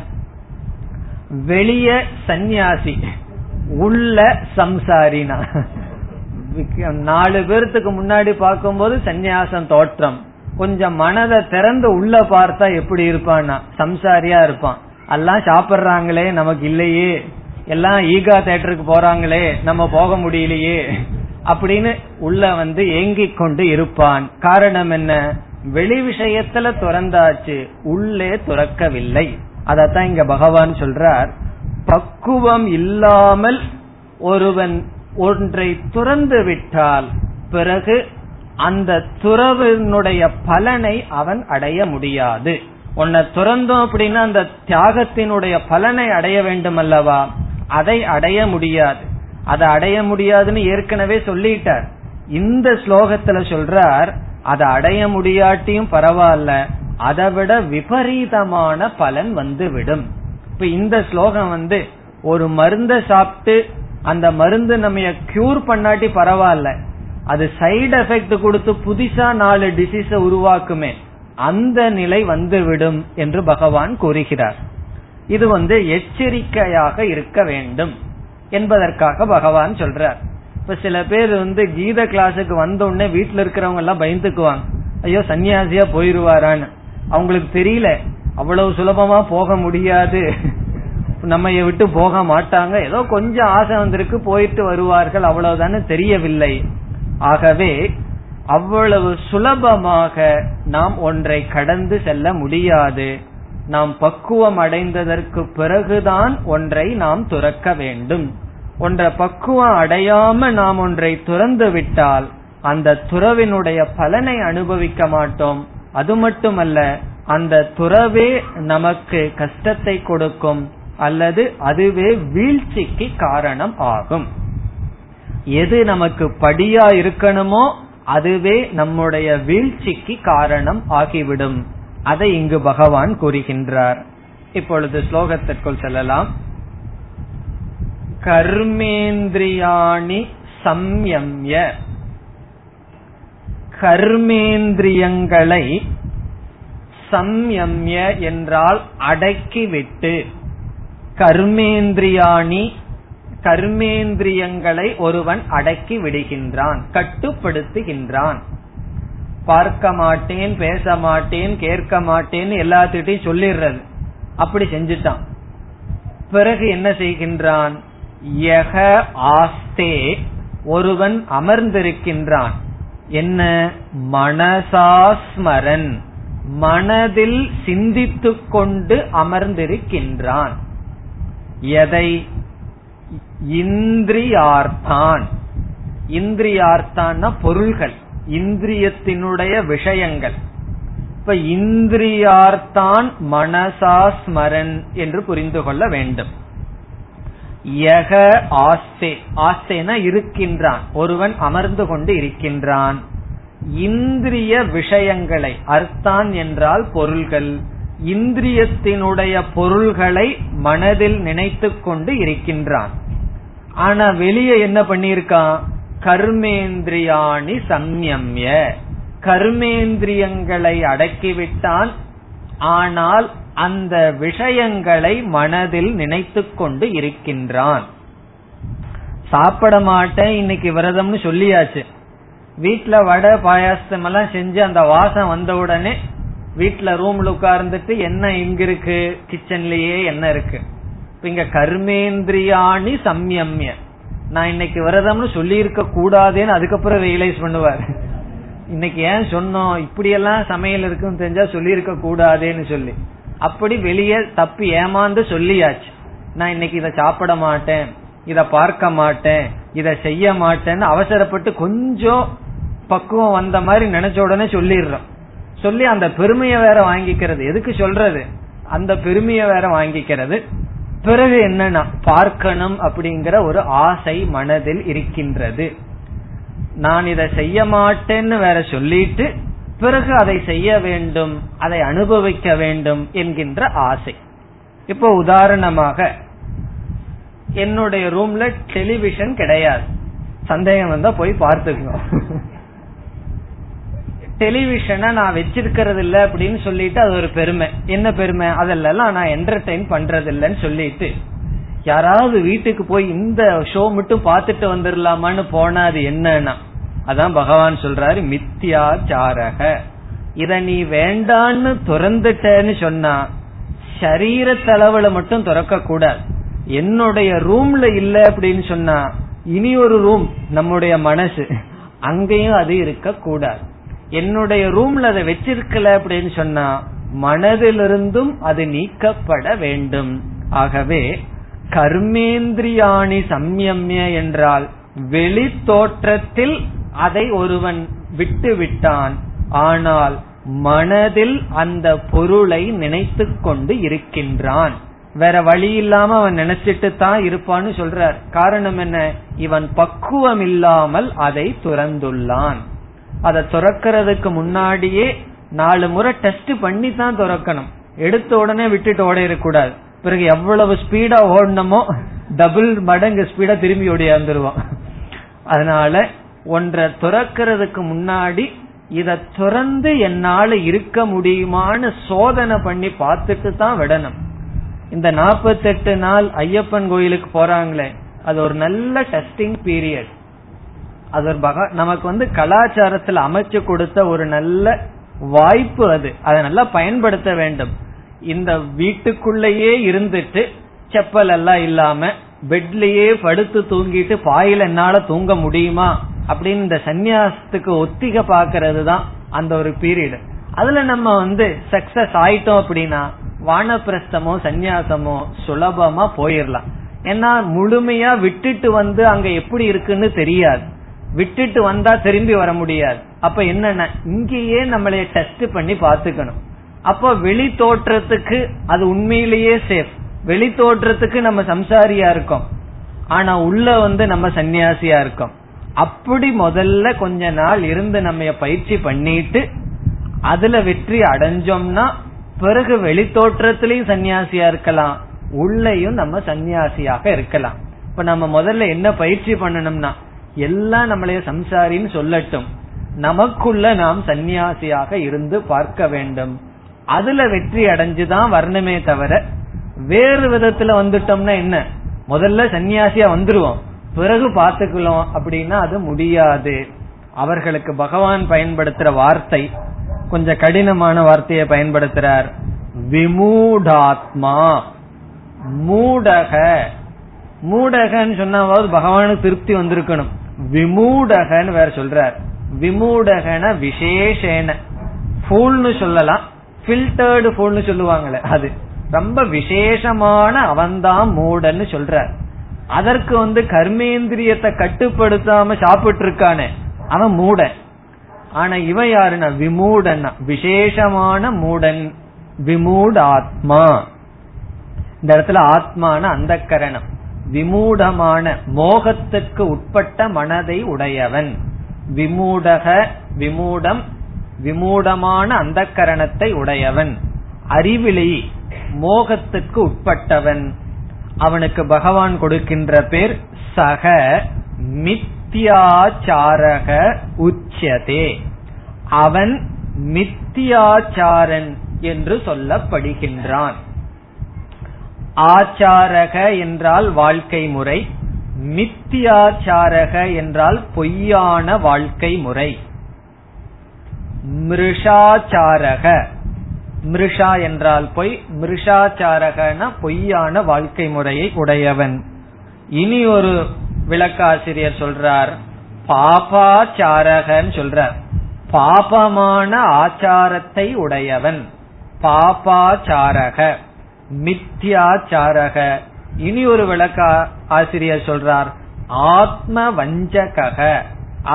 வெளிய சந்நியாசி, உள்ள சம்சாரினா. நாலு பேர்த்துக்கு முன்னாடி பார்க்கும்போது சந்நியாசம் தோற்றம், கொஞ்சம் மனதை திறந்து உள்ள பார்த்தா எப்படி இருப்பான்னா சம்சாரியா இருப்பான். எல்லாம் சாப்பிடுறாங்களே நமக்கு இல்லையே, எல்லாம் ஈகா தியேட்டருக்கு போறாங்களே நம்ம போக முடியலையே அப்படின்னு உள்ள வந்து ஏங்கிக் கொண்டு இருப்பான். காரணம் என்ன, வெளி விஷயத்துல துறந்தாச்சு, உள்ளே துறக்கவில்லை. அதத்தான் இங்க பகவான் சொல்றார், பக்குவம் இல்லாமல் ஒருவன் ஒன்றை துறந்து விட்டால் பிறகு அந்த துறவினுடைய பலனை அவன் அடைய முடியாது. உன்னை துறந்தோம் அப்படின்னா அந்த தியாகத்தினுடைய பலனை அடைய வேண்டும் அல்லவா, அதை அடைய முடியாது. அதை அடைய முடியாதுன்னு ஏற்கனவே சொல்லிட்டார். இந்த ஸ்லோகத்துல சொல்றார், அதை அடைய முடியாட்டியும் பரவாயில்ல, அதை விட விபரீதமான பலன் வந்து விடும். இப்ப இந்த ஸ்லோகம் வந்து ஒரு மருந்தை சாப்பிட்டு அந்த மருந்து நம்ம கியூர் பண்ணாட்டி பரவாயில்ல, அது சைடு எஃபெக்ட் கொடுத்து புதுசா நாலு டிசீஸ உருவாக்குமே, அந்த நிலை வந்துவிடும் என்று பகவான் கூறுகிறார். இது வந்து எச்சரிக்கையாக இருக்க வேண்டும் என்பதற்காக பகவான் சொல்றார். இப்ப சில பேர் வந்து கீத கிளாஸுக்கு வந்த உடனே வீட்டுல இருக்கிறவங்க எல்லாம் பயந்துக்குவாங்க, ஐயோ சன்னியாசியா போயிருவாரான்னு. அவங்களுக்கு தெரியல அவ்வளவு சுலபமா போக முடியாது, நம்ம விட்டு போக மாட்டாங்க, ஏதோ கொஞ்சம் ஆசை வந்திருக்கு போயிட்டு வருவார்கள் அவ்வளவுதானு தெரியவில்லை. ஆகவே அவ்வளவு சுலபமாக நாம் ஒன்றை கடந்து செல்ல முடியாது. நாம் பக்குவம் அடைந்ததற்கு பிறகுதான் ஒன்றை நாம் துறக்க வேண்டும். ஒன்றை பக்குவம் அடையாம நாம் ஒன்றை துறந்து விட்டால் அந்த துறவினுடைய பலனை அனுபவிக்க மாட்டோம். அது மட்டுமல்ல, அந்த துறவே நமக்கு கஷ்டத்தை கொடுக்கும், அல்லது அதுவே வீழ்ச்சிக்கு காரணம் ஆகும். எது நமக்கு படியா இருக்கணுமோ அதுவே நம்முடைய வீழ்ச்சிக்கு காரணம் ஆகிவிடும். அதை இங்கு பகவான் கூறுகின்றார். இப்பொழுது ஸ்லோகத்திற்குள் செல்லலாம். கர்மேந்திரியாணி சம்யம்ய, கர்மேந்திரியங்களை சம்யம்ய என்றால் அடக்கிவிட்டு, கர்மேந்திரியாணி கர்மேந்திரியங்களை ஒருவன் அடக்கி விடுகின்றான், கட்டுப்படுத்துகின்றான். பார்க்க மாட்டேன், பேச மாட்டேன், கேட்க மாட்டேன்னு எல்லாத்திட்டையும் சொல்லிடுறது, அப்படி செஞ்சுட்டான். பிறகு என்ன செய்கின்றான், யக ஆஸ்தே, ஒருவன் அமர்ந்திருக்கின்றான். என்ன? மனசாஸ்மரன், மனதில் சிந்தித்துக் கொண்டு அமர்ந்திருக்கின்றான். எதை? இந்திரியார்த்தான். இந்திரியார்த்தான்னா பொருள்கள், இந்திரியத்தினுடைய விஷயங்கள். இப்ப இந்திரியார்த்தான் மனசாஸ்மரன் என்று புரிந்து கொள்ள வேண்டும். யக ஆஸ்தே, ஆஸ்தேனா இருக்கின்றான், ஒருவன் அமர்ந்து கொண்டு இருக்கின்றான். இந்திரிய விஷயங்களை, அர்த்தான் என்றால் பொருள்கள், இந்திரியத்தினுடைய பொருள்களை மனதில் நினைத்துக் கொண்டு இருக்கின்றான். ஆனா வெளியே என்ன பண்ணியிருக்கான்? கர்மேந்திரியாணி சம்யம்ய, கர்மேந்திரியங்களை அடக்கிவிட்டான். ஆனால் அந்த விஷயங்களை மனதில் நினைத்துக் கொண்டு இருக்கின்றான். சாப்பிட மாட்டேன் இன்னைக்கு விரதம்னு சொல்லியாச்சு, வீட்டுல வடை பாயாசம் எல்லாம் செஞ்சு அந்த வாசம் வந்த உடனே வீட்டுல ரூம்ல உட்கார்ந்துட்டு என்ன இங்க இருக்கு, கிச்சன்லயே என்ன இருக்கு. இங்க கர்மேந்திரியாணி சம்யம்ய, நான் இன்னைக்கு விரதம்னு சொல்லி இருக்க கூடாதுன்னு அதுக்கப்புறம் ரியலைஸ் பண்ணுவார். இன்னைக்கு ஏன் சொன்னோம், இப்படியெல்லாம் சமையல் இருக்குன்னு தெரிஞ்சா சொல்லி இருக்க கூடாதுன்னு சொல்லி, அப்படி வெளியே தப்பி ஏமாந்து சொல்லியாச்சு. நான் இன்னைக்கு இதை சாப்பிட மாட்டேன், இத பார்க்க மாட்டேன், இதை செய்ய மாட்டேன்னு அவசரப்பட்டு கொஞ்சம் பக்குவம் வந்த மாதிரி நினைச்ச உடனே சொல்லிடுறோம். சொல்லி அந்த பெருமையை வேற வாங்கிக்கிறது. எதுக்கு சொல்றது? அந்த பெருமையை வேற வாங்கிக்கிறது. பிறகு என்னன்னா பார்க்கணும் அப்படிங்கிற ஒரு ஆசை மனதில் இருக்கின்றது. நான் இதை செய்ய மாட்டேன்னு வேற சொல்லிட்டு பிறகு அதை செய்ய வேண்டும், அதை அனுபவிக்க வேண்டும் என்கின்ற ஆசை. இப்போ உதாரணமாக என்னுடைய ரூம்ல டெலிவிஷன் கிடையாது, சந்தேகம் வந்தா போய் பார்த்துக்கணும். டெலிவிஷனை நான் வச்சிருக்கிறது இல்ல அப்படின்னு சொல்லிட்டு அது ஒரு பெருமை. என்ன பெருமை? அதெல்லாம் நான் என்டர்டெயின் பண்றது இல்லன்னு சொல்லிட்டு யாராவது வீட்டுக்கு போய் இந்த ஷோ மட்டும் பாத்துட்டு வந்துடலாமான்னு போனா அது என்னன்னா, அதான் பகவான் சொல்றாரு மித்தியாச்சாரக. இத நீ வேண்டான்னு துறந்துட்டேன்னு சொன்னா சரீர தளவுல மட்டும் துறக்க கூடாது. என்னுடைய ரூம்ல இல்ல அப்படின்னு சொன்னா இனி ஒரு ரூம் நம்முடைய மனசு, அங்கேயும் அது இருக்க கூடாது. என்னுடைய ரூம்ல அதை வச்சிருக்கல அப்படின்னு சொன்னா மனதிலிருந்தும் அது நீக்கப்பட வேண்டும். ஆகவே கர்மேந்திரியாணி சம்யம்ய என்றால் வெளி தோற்றத்தில் அதை ஒருவன் விட்டுவிட்டான், ஆனால் மனதில் அந்த பொருளை நினைத்து கொண்டு இருக்கின்றான். வேற வழி இல்லாம அவன் நினைச்சிட்டு தான் இருப்பான்னு சொல்றார். காரணம் என்ன? இவன் பக்குவம் இல்லாமல் அதை துறந்துள்ளான். அதை துறக்கிறதுக்கு முன்னாடியே நாலு முறை டெஸ்ட் பண்ணி தான் துறக்கணும். எடுத்த உடனே விட்டுட்டு ஓடையிடக்கூடாது. பிறகு எவ்வளவு ஸ்பீடா ஓடணுமோ டபுள் மடங்கு ஸ்பீடா திரும்பி ஓடியாந்துருவான். அதனால ஒன்றை துறக்கிறதுக்கு முன்னாடி இத துறந்து என்னால இருக்க முடியுமான்னு சோதனை பண்ணி பார்த்துட்டு தான் விடணும். இந்த நாப்பத்தெட்டு நாள் ஐயப்பன் கோயிலுக்கு போறாங்களே, அது ஒரு நல்ல டெஸ்டிங் பீரியட். அது ஒரு பகவான் நமக்கு வந்து கலாச்சாரத்துல அமைச்சு கொடுத்த ஒரு நல்ல வாய்ப்பு. அது அதை நல்லா பயன்படுத்த வேண்டும். இந்த வீட்டுக்குள்ளேயே இருந்துட்டு செப்பல் எல்லாம் இல்லாம பெட்லயே படுத்து தூங்கிட்டு பாயில என்னால தூங்க முடியுமா அப்படின்னு இந்த சன்னியாசத்துக்கு ஒத்திக பாக்கிறது தான் அந்த ஒரு பீரியட். அதுல நம்ம வந்து சக்சஸ் ஆயிட்டோம் அப்படின்னா வானப்பிரஸ்தமோ சன்னியாசமோ சுலபமா போயிடலாம். ஏன்னா முழுமையா விட்டுட்டு வந்து அங்க எப்படி இருக்குன்னு தெரியாது, விட்டுட்டு வந்தா திரும்பி வர முடியாது. அப்ப என்னன்னா இங்கேயே நம்மளைய டெஸ்ட் பண்ணி பாத்துக்கணும். அப்ப வெளி தோற்றத்துக்கு அது உண்மையிலேயே சேஃப். வெளி தோற்றத்துக்கு நம்ம சம்சாரியா இருக்கோம், ஆனா உள்ள வந்து நம்ம சன்னியாசியா இருக்கோம். அப்படி முதல்ல கொஞ்ச நாள் இருந்து நம்ம பயிற்சி பண்ணிட்டு அதுல வெற்றி அடைஞ்சோம்னா பிறகு வெளி தோற்றத்திலயும் சன்னியாசியா இருக்கலாம், உள்ளயும் நம்ம சன்னியாசியாக இருக்கலாம். இப்ப நம்ம முதல்ல என்ன பயிற்சி பண்ணணும்னா எல்லாம் நம்மளைய சம்சாரின்னு சொல்லட்டும், நமக்குள்ள நாம் சன்னியாசியாக இருந்து பார்க்க வேண்டும். அதுல வெற்றி அடைஞ்சுதான் வரணுமே தவிர வேறு விதத்துல வந்துட்டோம்னா என்ன, முதல்ல சன்னியாசியா வந்துருவோம் பிறகு பாத்துக்கலாம் அப்படின்னா அது முடியாது. அவர்களுக்கு பகவான் பயன்படுத்துற வார்த்தை கொஞ்சம் கடினமான வார்த்தையை பயன்படுத்துறார். விமூடாத்மா, மூடக மூடகன்னு சொன்னாவது பகவானுக்கு திருப்தி வந்திருக்கணும். விமூடகன்னு வேற சொல்றார். விமூடகன விசேஷேன ஃபூல்னு சொல்லலாம், ஃபில்டர்டு ஃபூல்னு சொல்லுவாங்களே அது ரொம்ப விசேஷமான அவன்தான் மூடன்னு சொல்றார். அதற்கு வந்து கர்மேந்திரியத்தை கட்டுப்படுத்தாம சாப்பிட்டு இருக்கானே அவன் மூடன். ஆனா இவன் யாருன்னா விமூடன், விசேஷமான மூடன். விமூட ஆத்மா, இந்த இடத்துல ஆத்மான அந்த கரணம், விமூடமான மோகத்துக்கு உட்பட்ட மனதை உடையவன். விமூடக விமூடம், விமூடமான அந்த கரணத்தை உடையவன், அறிவிலி மோகத்துக்கு உட்பட்டவன். அவனுக்கு பகவான் கொடுக்கின்ற பேர் சக மித்தியாச்சாரக உச்சதே. அவன் மித்தியாச்சாரன் என்று சொல்லப்படுகின்றான். ஆச்சாரக என்றால் வாழ்க்கை முறை, மித்தியாச்சாரக என்றால் பொய்யான வாழ்க்கை முறை. மிருஷாச்சாரக, மிருஷா என்றால் பொய், மிருஷாச்சாரகனா பொய்யான வாழ்க்கை முறையை உடையவன். இனி ஒரு விளக்காசிரியர் சொல்றார் பாபாச்சாரகன்னு சொல்றார், பாபமான ஆச்சாரத்தை உடையவன் பாபாச்சாரக மித்யாச்சாரக. இனி ஒரு விளக்க ஆசிரியர் சொல்றார் ஆத்ம வஞ்சக,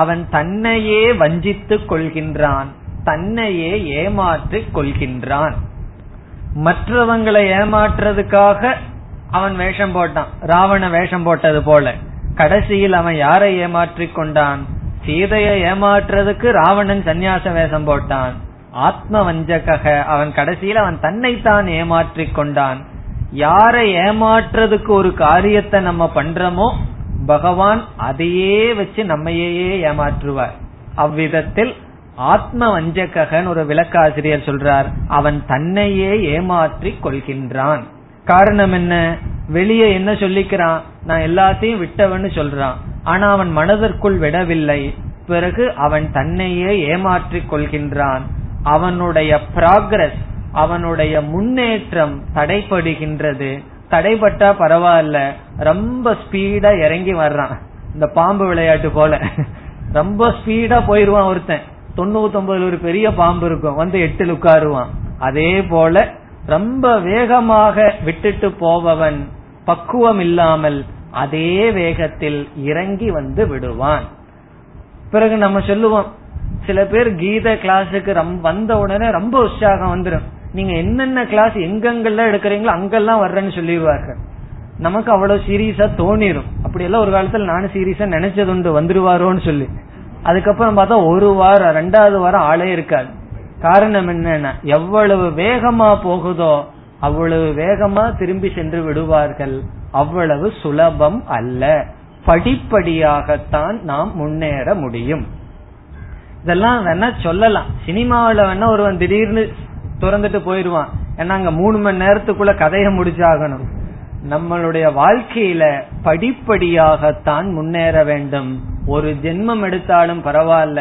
அவன் தன்னையே வஞ்சித்துக் கொள்கின்றான், தன்னையே ஏமாற்றிக் கொள்கின்றான். மற்றவங்களை ஏமாற்றுறதுக்காக அவன் வேஷம் போட்டான், ராவண வேஷம் போட்டது போல. கடைசியில் அவன் யாரை ஏமாற்றிக் கொண்டான்? சீதையை ஏமாற்றுறதுக்கு ராவணன் சந்நியாச வேஷம் போட்டான். ஆத்ம வஞ்சக, அவன் கடைசியில் அவன் தன்னைத்தான் ஏமாற்றிக் கொண்டான். யாரை ஏமாற்றுறதுக்கு ஒரு காரியத்தை நம்ம பண்றோமோ பகவான் அதையே வச்சு நம்மையே ஏமாற்றுவார். அவ்விதத்தில் ஆத்ம வஞ்சகன் ஒரு விளக்காசிரியர் சொல்றார் அவன் தன்னையே ஏமாற்றிக் கொள்கின்றான். காரணம் என்ன? வெளியே என்ன சொல்லிக்கிறான்? நான் எல்லாத்தையும் விட்டவன்னு சொல்றான். ஆனா அவன் மனதிற்குள் விடவில்லை. பிறகு அவன் தன்னையே ஏமாற்றிக் கொள்கின்றான். அவனுடைய ப்ராக்ரஸ், அவனுடைய முன்னேற்றம் தடைபடுகின்றது. தடைபட்டா பரவாயில்ல, ரொம்ப ஸ்பீடா இறங்கி வர்றான். இந்த பாம்பு விளையாட்டு போல ரொம்ப ஸ்பீடா போயிருவான் ஒருத்தன். தொண்ணூத்தி ஒன்பதுல ஒரு பெரிய பாம்பு இருக்கும், வந்து எட்டுல உட்காருவான். அதே போல ரொம்ப வேகமாக விட்டுட்டு போவன் பக்குவம் இல்லாமல் அதே வேகத்தில் இறங்கி வந்து விடுவான். பிறகு நம்ம சொல்லுவோம், சில பேர் கீத கிளாஸுக்கு வந்த உடனே ரொம்ப உற்சாகம் வந்துடும். நீங்க என்னென்ன கிளாஸ் எங்கெங்கெல்லாம் எடுக்கிறீங்களோ அங்கெல்லாம் வர்றேன்னு சொல்லிடுவார்கள். நமக்கு அவ்வளவு சீரியஸா தோணிரும். அப்படி எல்லாம் ஒரு காலத்துல நானும் சீரியஸா நினைச்சது உண்டு, வந்துருவாரோன்னு சொல்லி. அதுக்கப்புறம் பார்த்தா ஒரு வாரம் ரெண்டாவது வாரம் ஆளே இருக்காது. காரணம் என்னன்னா எவ்வளவு வேகமா போகுதோ அவ்வளவு வேகமா திரும்பி சென்று விடுவார்கள். அவ்வளவு சுலபம் அல்ல, படிப்படியாகத்தான் நாம் முன்னேற முடியும். இதெல்லாம் வேணா சொல்லலாம். சினிமாவில வேணா ஒருவன் திடீர்னு துறந்துட்டு போயிருவான், ஏன்னா அங்க மூணு மணி நேரத்துக்குள்ள கதையை முடிச்சாகணும். நம்மளுடைய வாழ்க்கையில படிப்படியாகத்தான் முன்னேற வேண்டும். ஒரு ஜென்மம் எடுத்தாலும் பரவாயில்ல,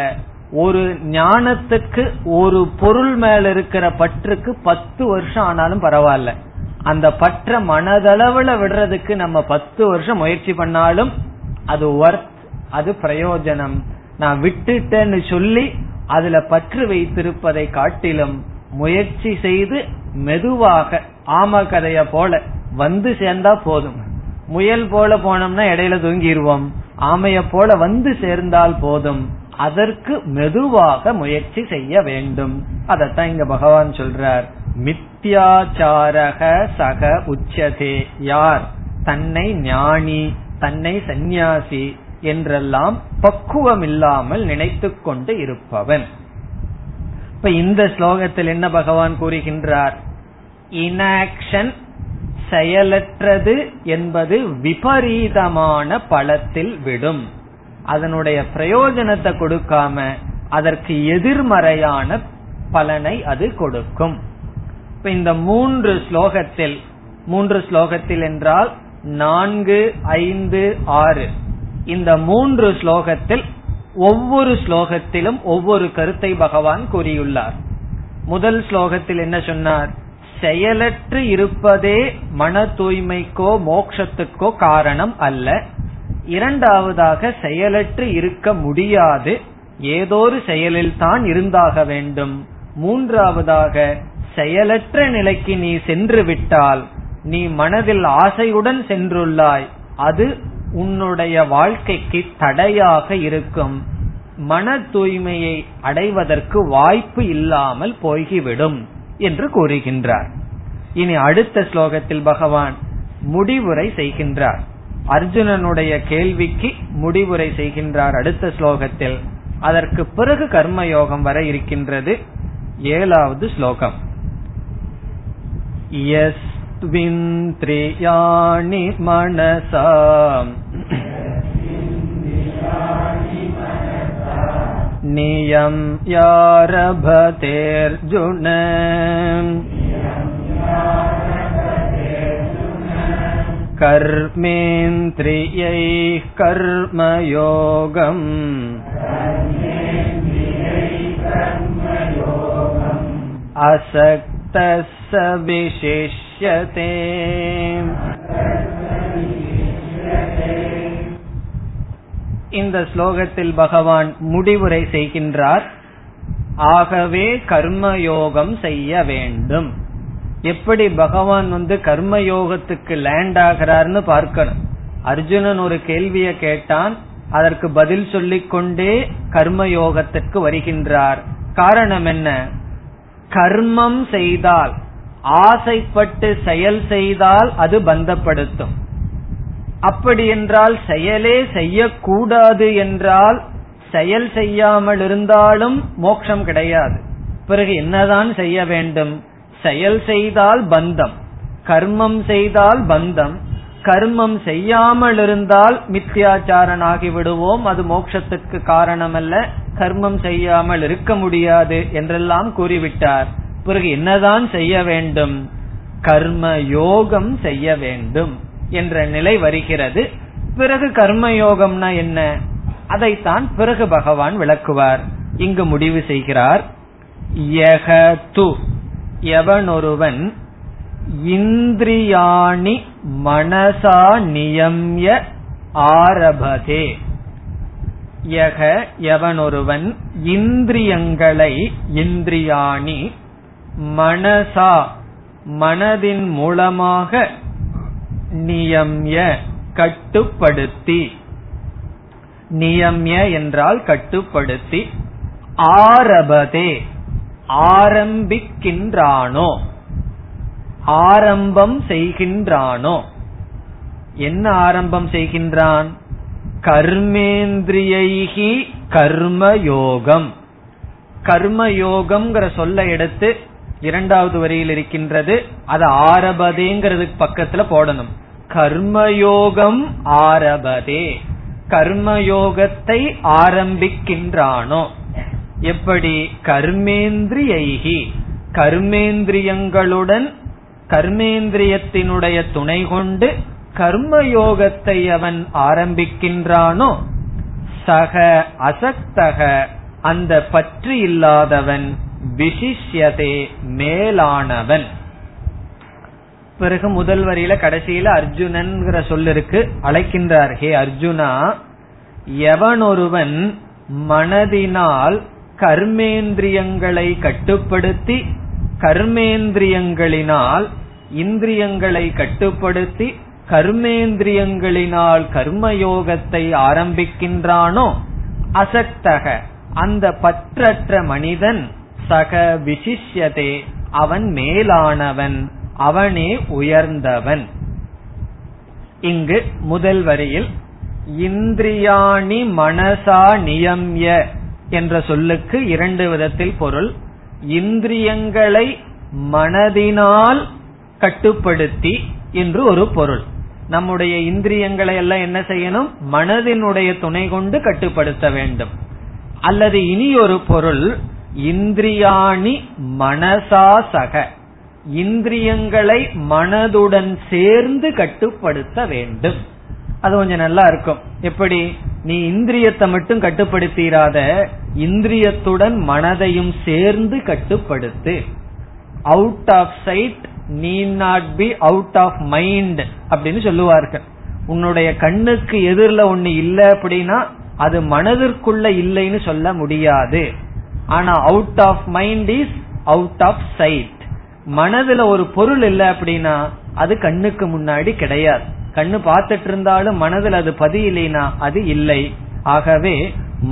ஒரு ஞானத்துக்கு ஒரு பொருள் மேல இருக்கிற பற்றுக்கு பத்து வருஷம் ஆனாலும் பரவாயில்ல, அந்த பற்ற மனதளவுல விடுறதுக்கு நம்ம பத்து வருஷம் முயற்சி பண்ணாலும் அது ஒர்த், அது பிரயோஜனம். நான் விட்டுட்டேன்னு சொல்லி அதுல பற்று வைத்திருப்பதை காட்டிலும் முயற்சி செய்து மெதுவாக ஆம கதைய போல வந்து சேர்ந்தா போதும். முயல் போல போனோம்னா இடையில தூங்கிடுவோம், ஆமைய போல வந்து சேர்ந்தால் போதும். அதற்கு மெதுவாக முயற்சி செய்ய வேண்டும். அதத்தான் இங்க பகவான் சொல்றார் மித்யாச்சாரக சக உச்சதே. யார் தன்னை ஞானி, தன்னை சந்நியாசி என்றெல்லாம் பக்குவம் இல்லாமல் நினைத்து கொண்டு இருப்பவன். இப்ப இந்த ஸ்லோகத்தில் என்ன பகவான் கூறுகின்றார்? இனாக்ஷன், செயலற்றது என்பது விபரீதமான பலத்தில் விடும். அதனுடைய பிரயோஜனத்தை கொடுக்காம அதற்கு எதிர்மறையான பலனை அது கொடுக்கும். இப்ப இந்த மூன்று ஸ்லோகத்தில், மூன்று ஸ்லோகத்தில் என்றால் நான்கு ஐந்து ஆறு, இந்த மூன்று ஸ்லோகத்தில் ஒவ்வொரு ஸ்லோகத்திலும் ஒவ்வொரு கருத்தை பகவான் கூறியுள்ளார். முதல் ஸ்லோகத்தில் என்ன சொன்னார்? செயலற்று இருப்பதே மன தூய்மைக்கோ மோட்சத்துக்கோ காரணம் அல்ல. இரண்டாவதாக செயலற்று இருக்க முடியாது, ஏதோ ஒரு செயலில் தான் இருந்தாக வேண்டும். மூன்றாவதாக செயலற்ற நிலைக்கு நீ சென்று விட்டால், நீ மனதில் ஆசையுடன் சென்றுள்ளாய், அது உன்னுடைய வாழ்க்கைக்கு தடையாக இருக்கும். மன தூய்மையை அடைவதற்கு வாய்ப்பு இல்லாமல் போய்விடும் என்று கூறுகின்றார். இனி அடுத்த ஸ்லோகத்தில் பகவான் முடிவுரை செய்கின்றார். அர்ஜுனனுடைய கேள்விக்கு முடிவுரை செய்கின்றார் அடுத்த ஸ்லோகத்தில். அதற்கு பிறகு கர்மயோகம் வர இருக்கின்றது. ஏழாவது ஸ்லோகம். யஸ்த்விந்த்ரியாணி மனசா நியம் யாரபதேர்ஜுன கர்மேந்திரியைஹ் கர்மயோகம் அசக்தஸ்ஸ விசிஷ்யதே. இந்த ஸ்லோகத்தில் பகவான் முடிவுரை செய்கின்றார். ஆகவே கர்மயோகம் செய்ய வேண்டும். எப்படி பகவான் வந்து கர்மயோகத்துக்கு லேண்ட் ஆகிறார்னு பார்க்கணும். அர்ஜுனன் ஒரு கேள்வியை கேட்டான், அதற்கு பதில் சொல்லிக் கொண்டே கர்மயோகத்திற்கு வருகின்றார். காரணம் என்ன? கர்மம் செய்தால், ஆசைப்பட்டு செயல் செய்தால் அது பந்தப்படுத்தும். அப்படி என்றால் செயலே செய்யக்கூடாது என்றால், செயல் செய்யாமல் இருந்தாலும் மோட்சம் கிடையாது. பிறகு என்னதான் செய்ய வேண்டும்? செயல் செய்தால் பந்தம், கர்மம் செய்தால் பந்தம், கர்மம் செய்யாமல் இருந்தால் மித்யாச்சாரனாகி விடுவோம், அது மோட்சத்திற்கு காரணமல்ல, கர்மம் செய்யாமல் இருக்க முடியாது என்றெல்லாம் கூறிவிட்டார். பிறகு என்னதான் செய்ய வேண்டும்? கர்மயோகம் செய்ய வேண்டும் என்ற நிலை வருகிறது. பிறகு கர்மயோகம்னா என்ன, அதைத்தான் பிறகு பகவான் விளக்குவார். இங்கு முடிவு செய்கிறார். யஹது எவனொருவன் இந்திரியாணி மனசா நியம்ய ஆரபதே, யக எவனொருவன் இந்திரியங்களை இந்திரியாணி மனசா மனதின் மூலமாக நியம்ய கட்டுப்படுத்தி, நியம்ய என்றால் கட்டுப்படுத்தி, ஆரபதே ஆரம்பிக்கின்றானோ, ஆரம்பம் செய்கின்றானோ. என்ன ஆரம்பம் செய்கின்றான்? கர்மேந்திரியைஹி கர்மயோகம். கர்மயோகம் சொல்ல எடுத்து இரண்டாவது வரியில் இருக்கின்றது, அது ஆரபதேங்கிறதுக்கு பக்கத்துல போடணும். கர்மயோகம் ஆரபதே, கர்மயோகத்தை ஆரம்பிக்கின்றானோ. எப்படி? கர்மேந்திரியைஹி கர்மேந்திரியங்களுடன், கர்மேந்திரியத்தினுடைய துணை கொண்டு கர்மயோகத்தை அவன் ஆரம்பிக்கின்றானோ. சக அசக்தக அந்த பற்று இல்லாதவன், விசிஷ்யதே மேலானவன். பிறகு முதல் வரியில கடைசியில அர்ஜுனன் சொல்லிருக்கு, அழைக்கின்றார், ஹே அர்ஜுனா, எவனொருவன் மனதினால் கர்மேந்திரியங்களை கட்டுப்படுத்தி, கர்மேந்திரியங்களினால் இந்திரியங்களை கட்டுப்படுத்தி, கர்மேந்திரியங்களினால் கர்மயோகத்தை ஆரம்பிக்கின்றானோ, அசக்தக அந்த பற்றற்ற மனிதன், சக விசிஷ்யதே அவன் மேலானவன், அவனே உயர்ந்தவன். இங்கு முதல் வரியில் இந்திரியாணி மனசா நியம்ய என்ற சொல்லுக்கு இரண்டு விதத்தில் பொருள். இந்திரியங்களை மனதினால் கட்டுப்படுத்தி என்று ஒரு பொருள். நம்முடைய இந்திரியங்களை எல்லாம் என்ன செய்யணும்? மனதினுடைய துணை கொண்டு கட்டுப்படுத்த வேண்டும். அல்லது இனி ஒரு பொருள், இந்திரியாணி மனசா சக இந்திரியங்களை மனதுடன் சேர்ந்து கட்டுப்படுத்த வேண்டும். அது கொஞ்சம் நல்லா இருக்கும். எப்படி? நீ இந்திரியத்தை மட்டும் கட்டுப்படுத்திராத, இந்திரியத்துடன் மனதையும் சேர்ந்து கட்டுப்படுத்து. Out of sight need not be out of mind அப்படின்னு சொல்லுவார்கள். உன்னுடைய கண்ணுக்கு எதிரில் ஒண்ணு இல்ல அப்படின்னா அது மனதிற்குள்ள இல்லைன்னு சொல்ல முடியாது. ஆனா out of mind is out of sight. மனதுல ஒரு பொருள் இல்ல அப்படின்னா அது கண்ணுக்கு முன்னாடி கிடையாது. கண்ணு பார்த்துட்டு இருந்தாலும் மனதில் அது பதியலைனா அது இல்லை. ஆகவே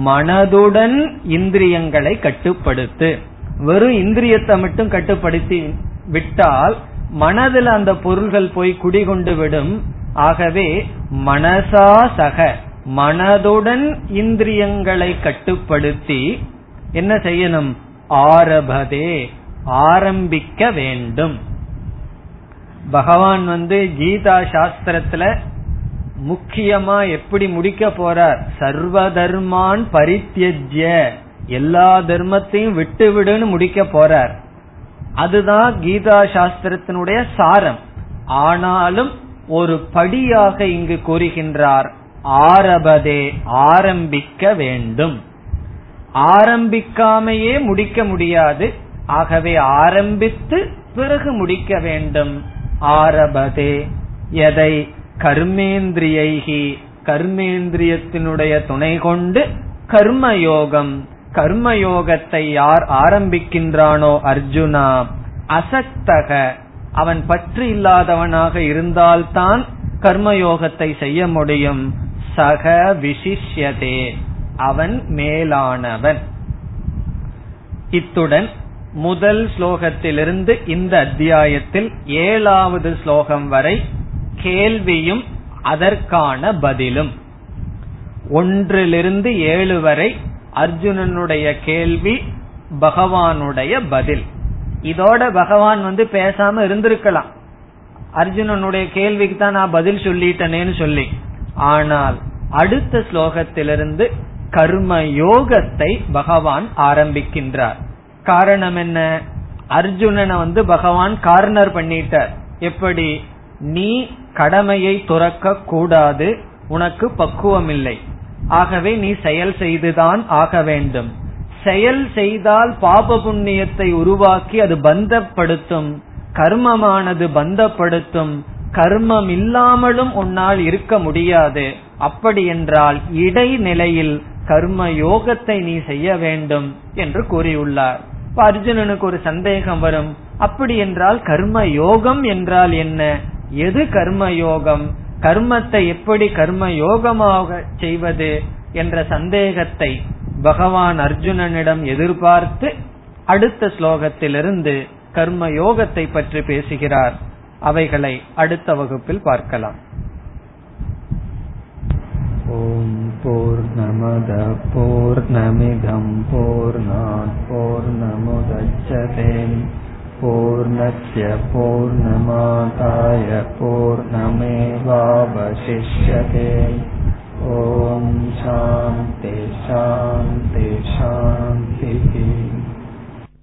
மனதுடன் இந்திரியங்களை கட்டுப்படுத்து. வெறும் இந்திரியத்தை மட்டும் கட்டுப்படுத்தி விட்டால் மனதில் அந்த பொருள்கள் போய் குடிகொண்டு விடும். ஆகவே மனசா சக மனதுடன் இந்திரியங்களை கட்டுப்படுத்தி என்ன செய்யணும்? ஆரபதே, ஆரம்பிக்க வேண்டும். பகவான் வந்து கீதா சாஸ்திரத்துல முக்கியமா எப்படி முடிக்க போறார்? சர்வ தர்மான் பரித்யஜ்ய, எல்லா தர்மத்தையும் விட்டு விடுன்னு முடிக்க போறார். அதுதான் கீதா சாஸ்திரத்தினுடைய சாரம். ஆனாலும் ஒரு படியாக இங்கு கூறுகின்றார், ஆரபதே, ஆரம்பிக்க வேண்டும். ஆரம்பிக்காமையே முடிக்க முடியாது. ஆகவே ஆரம்பித்து பிறகு முடிக்க வேண்டும். ஆரபதே எதை? கர்மேந்திரியைகி, கர்மேந்திரியத்தினுடைய துணை கொண்டு கர்மயோகம். கர்மயோகத்தை யார் ஆரம்பிக்கின்றானோ அர்ஜுனா அசக்தக, அவன் பற்று இல்லாதவனாக இருந்தால்தான் கர்மயோகத்தை செய்ய முடியும். சக விசிஷ்யதே, அவன் மேலானவன். இத்துடன் முதல் ஸ்லோகத்திலிருந்து இந்த அத்தியாயத்தில் ஏழாவது ஸ்லோகம் வரை கேள்வியும் அதற்கான பதிலும். ஒன்றிலிருந்து ஏழு வரை அர்ஜுனனுடைய கேள்வி, பகவானுடைய பதில். இதோட பகவான் வந்து பேசாம இருந்திருக்கலாம். அர்ஜுனனுடைய கேள்விக்கு தான் நான் பதில் சொல்லிட்டேனேன்னு சொல்லி. ஆனால் அடுத்த ஸ்லோகத்திலிருந்து கர்ம யோகத்தை பகவான் ஆரம்பிக்கின்றார். காரணம் என்ன? அர்ஜுனனை வந்து பகவான் கார்னர் பண்ணிட்டார். எப்படி? நீ கடமையை துறக்க கூடாது, உனக்கு பக்குவம் இல்லை, ஆகவே நீ செயல் செய்துதான் ஆக வேண்டும். செயல் செய்தால் பாப புண்ணியத்தை உருவாக்கி அது பந்தப்படுத்தும், கர்மமானது பந்தப்படுத்தும். கர்மம் இல்லாமலும் உன்னால் இருக்க முடியாது. அப்படி என்றால் இடைநிலையில் கர்ம யோகத்தை நீ செய்ய வேண்டும் என்று கூறியுள்ளார். அர்ஜுனனுக்கு ஒரு சந்தேகம் வரும், அப்படி என்றால் கர்ம யோகம் என்றால் என்ன? எது கர்ம யோகம்? கர்மத்தை எப்படி கர்ம யோகமாக செய்வது என்ற சந்தேகத்தை பகவான் அர்ஜுனனிடம் எதிர்பார்த்து அடுத்த ஸ்லோகத்திலிருந்து கர்ம யோகத்தை பற்றி பேசுகிறார். அவைகளை அடுத்த வகுப்பில் பார்க்கலாம். ஓம் பூர்ணமத பூர்ணமிதம் பூர்ணாத் பூர்ணமுதச்யதே பூர்ணஸ்ய பூர்ணமாதாய பூர்ணமேவாவசிஷ்யதே. ஓம் சாந்தி சாந்தி.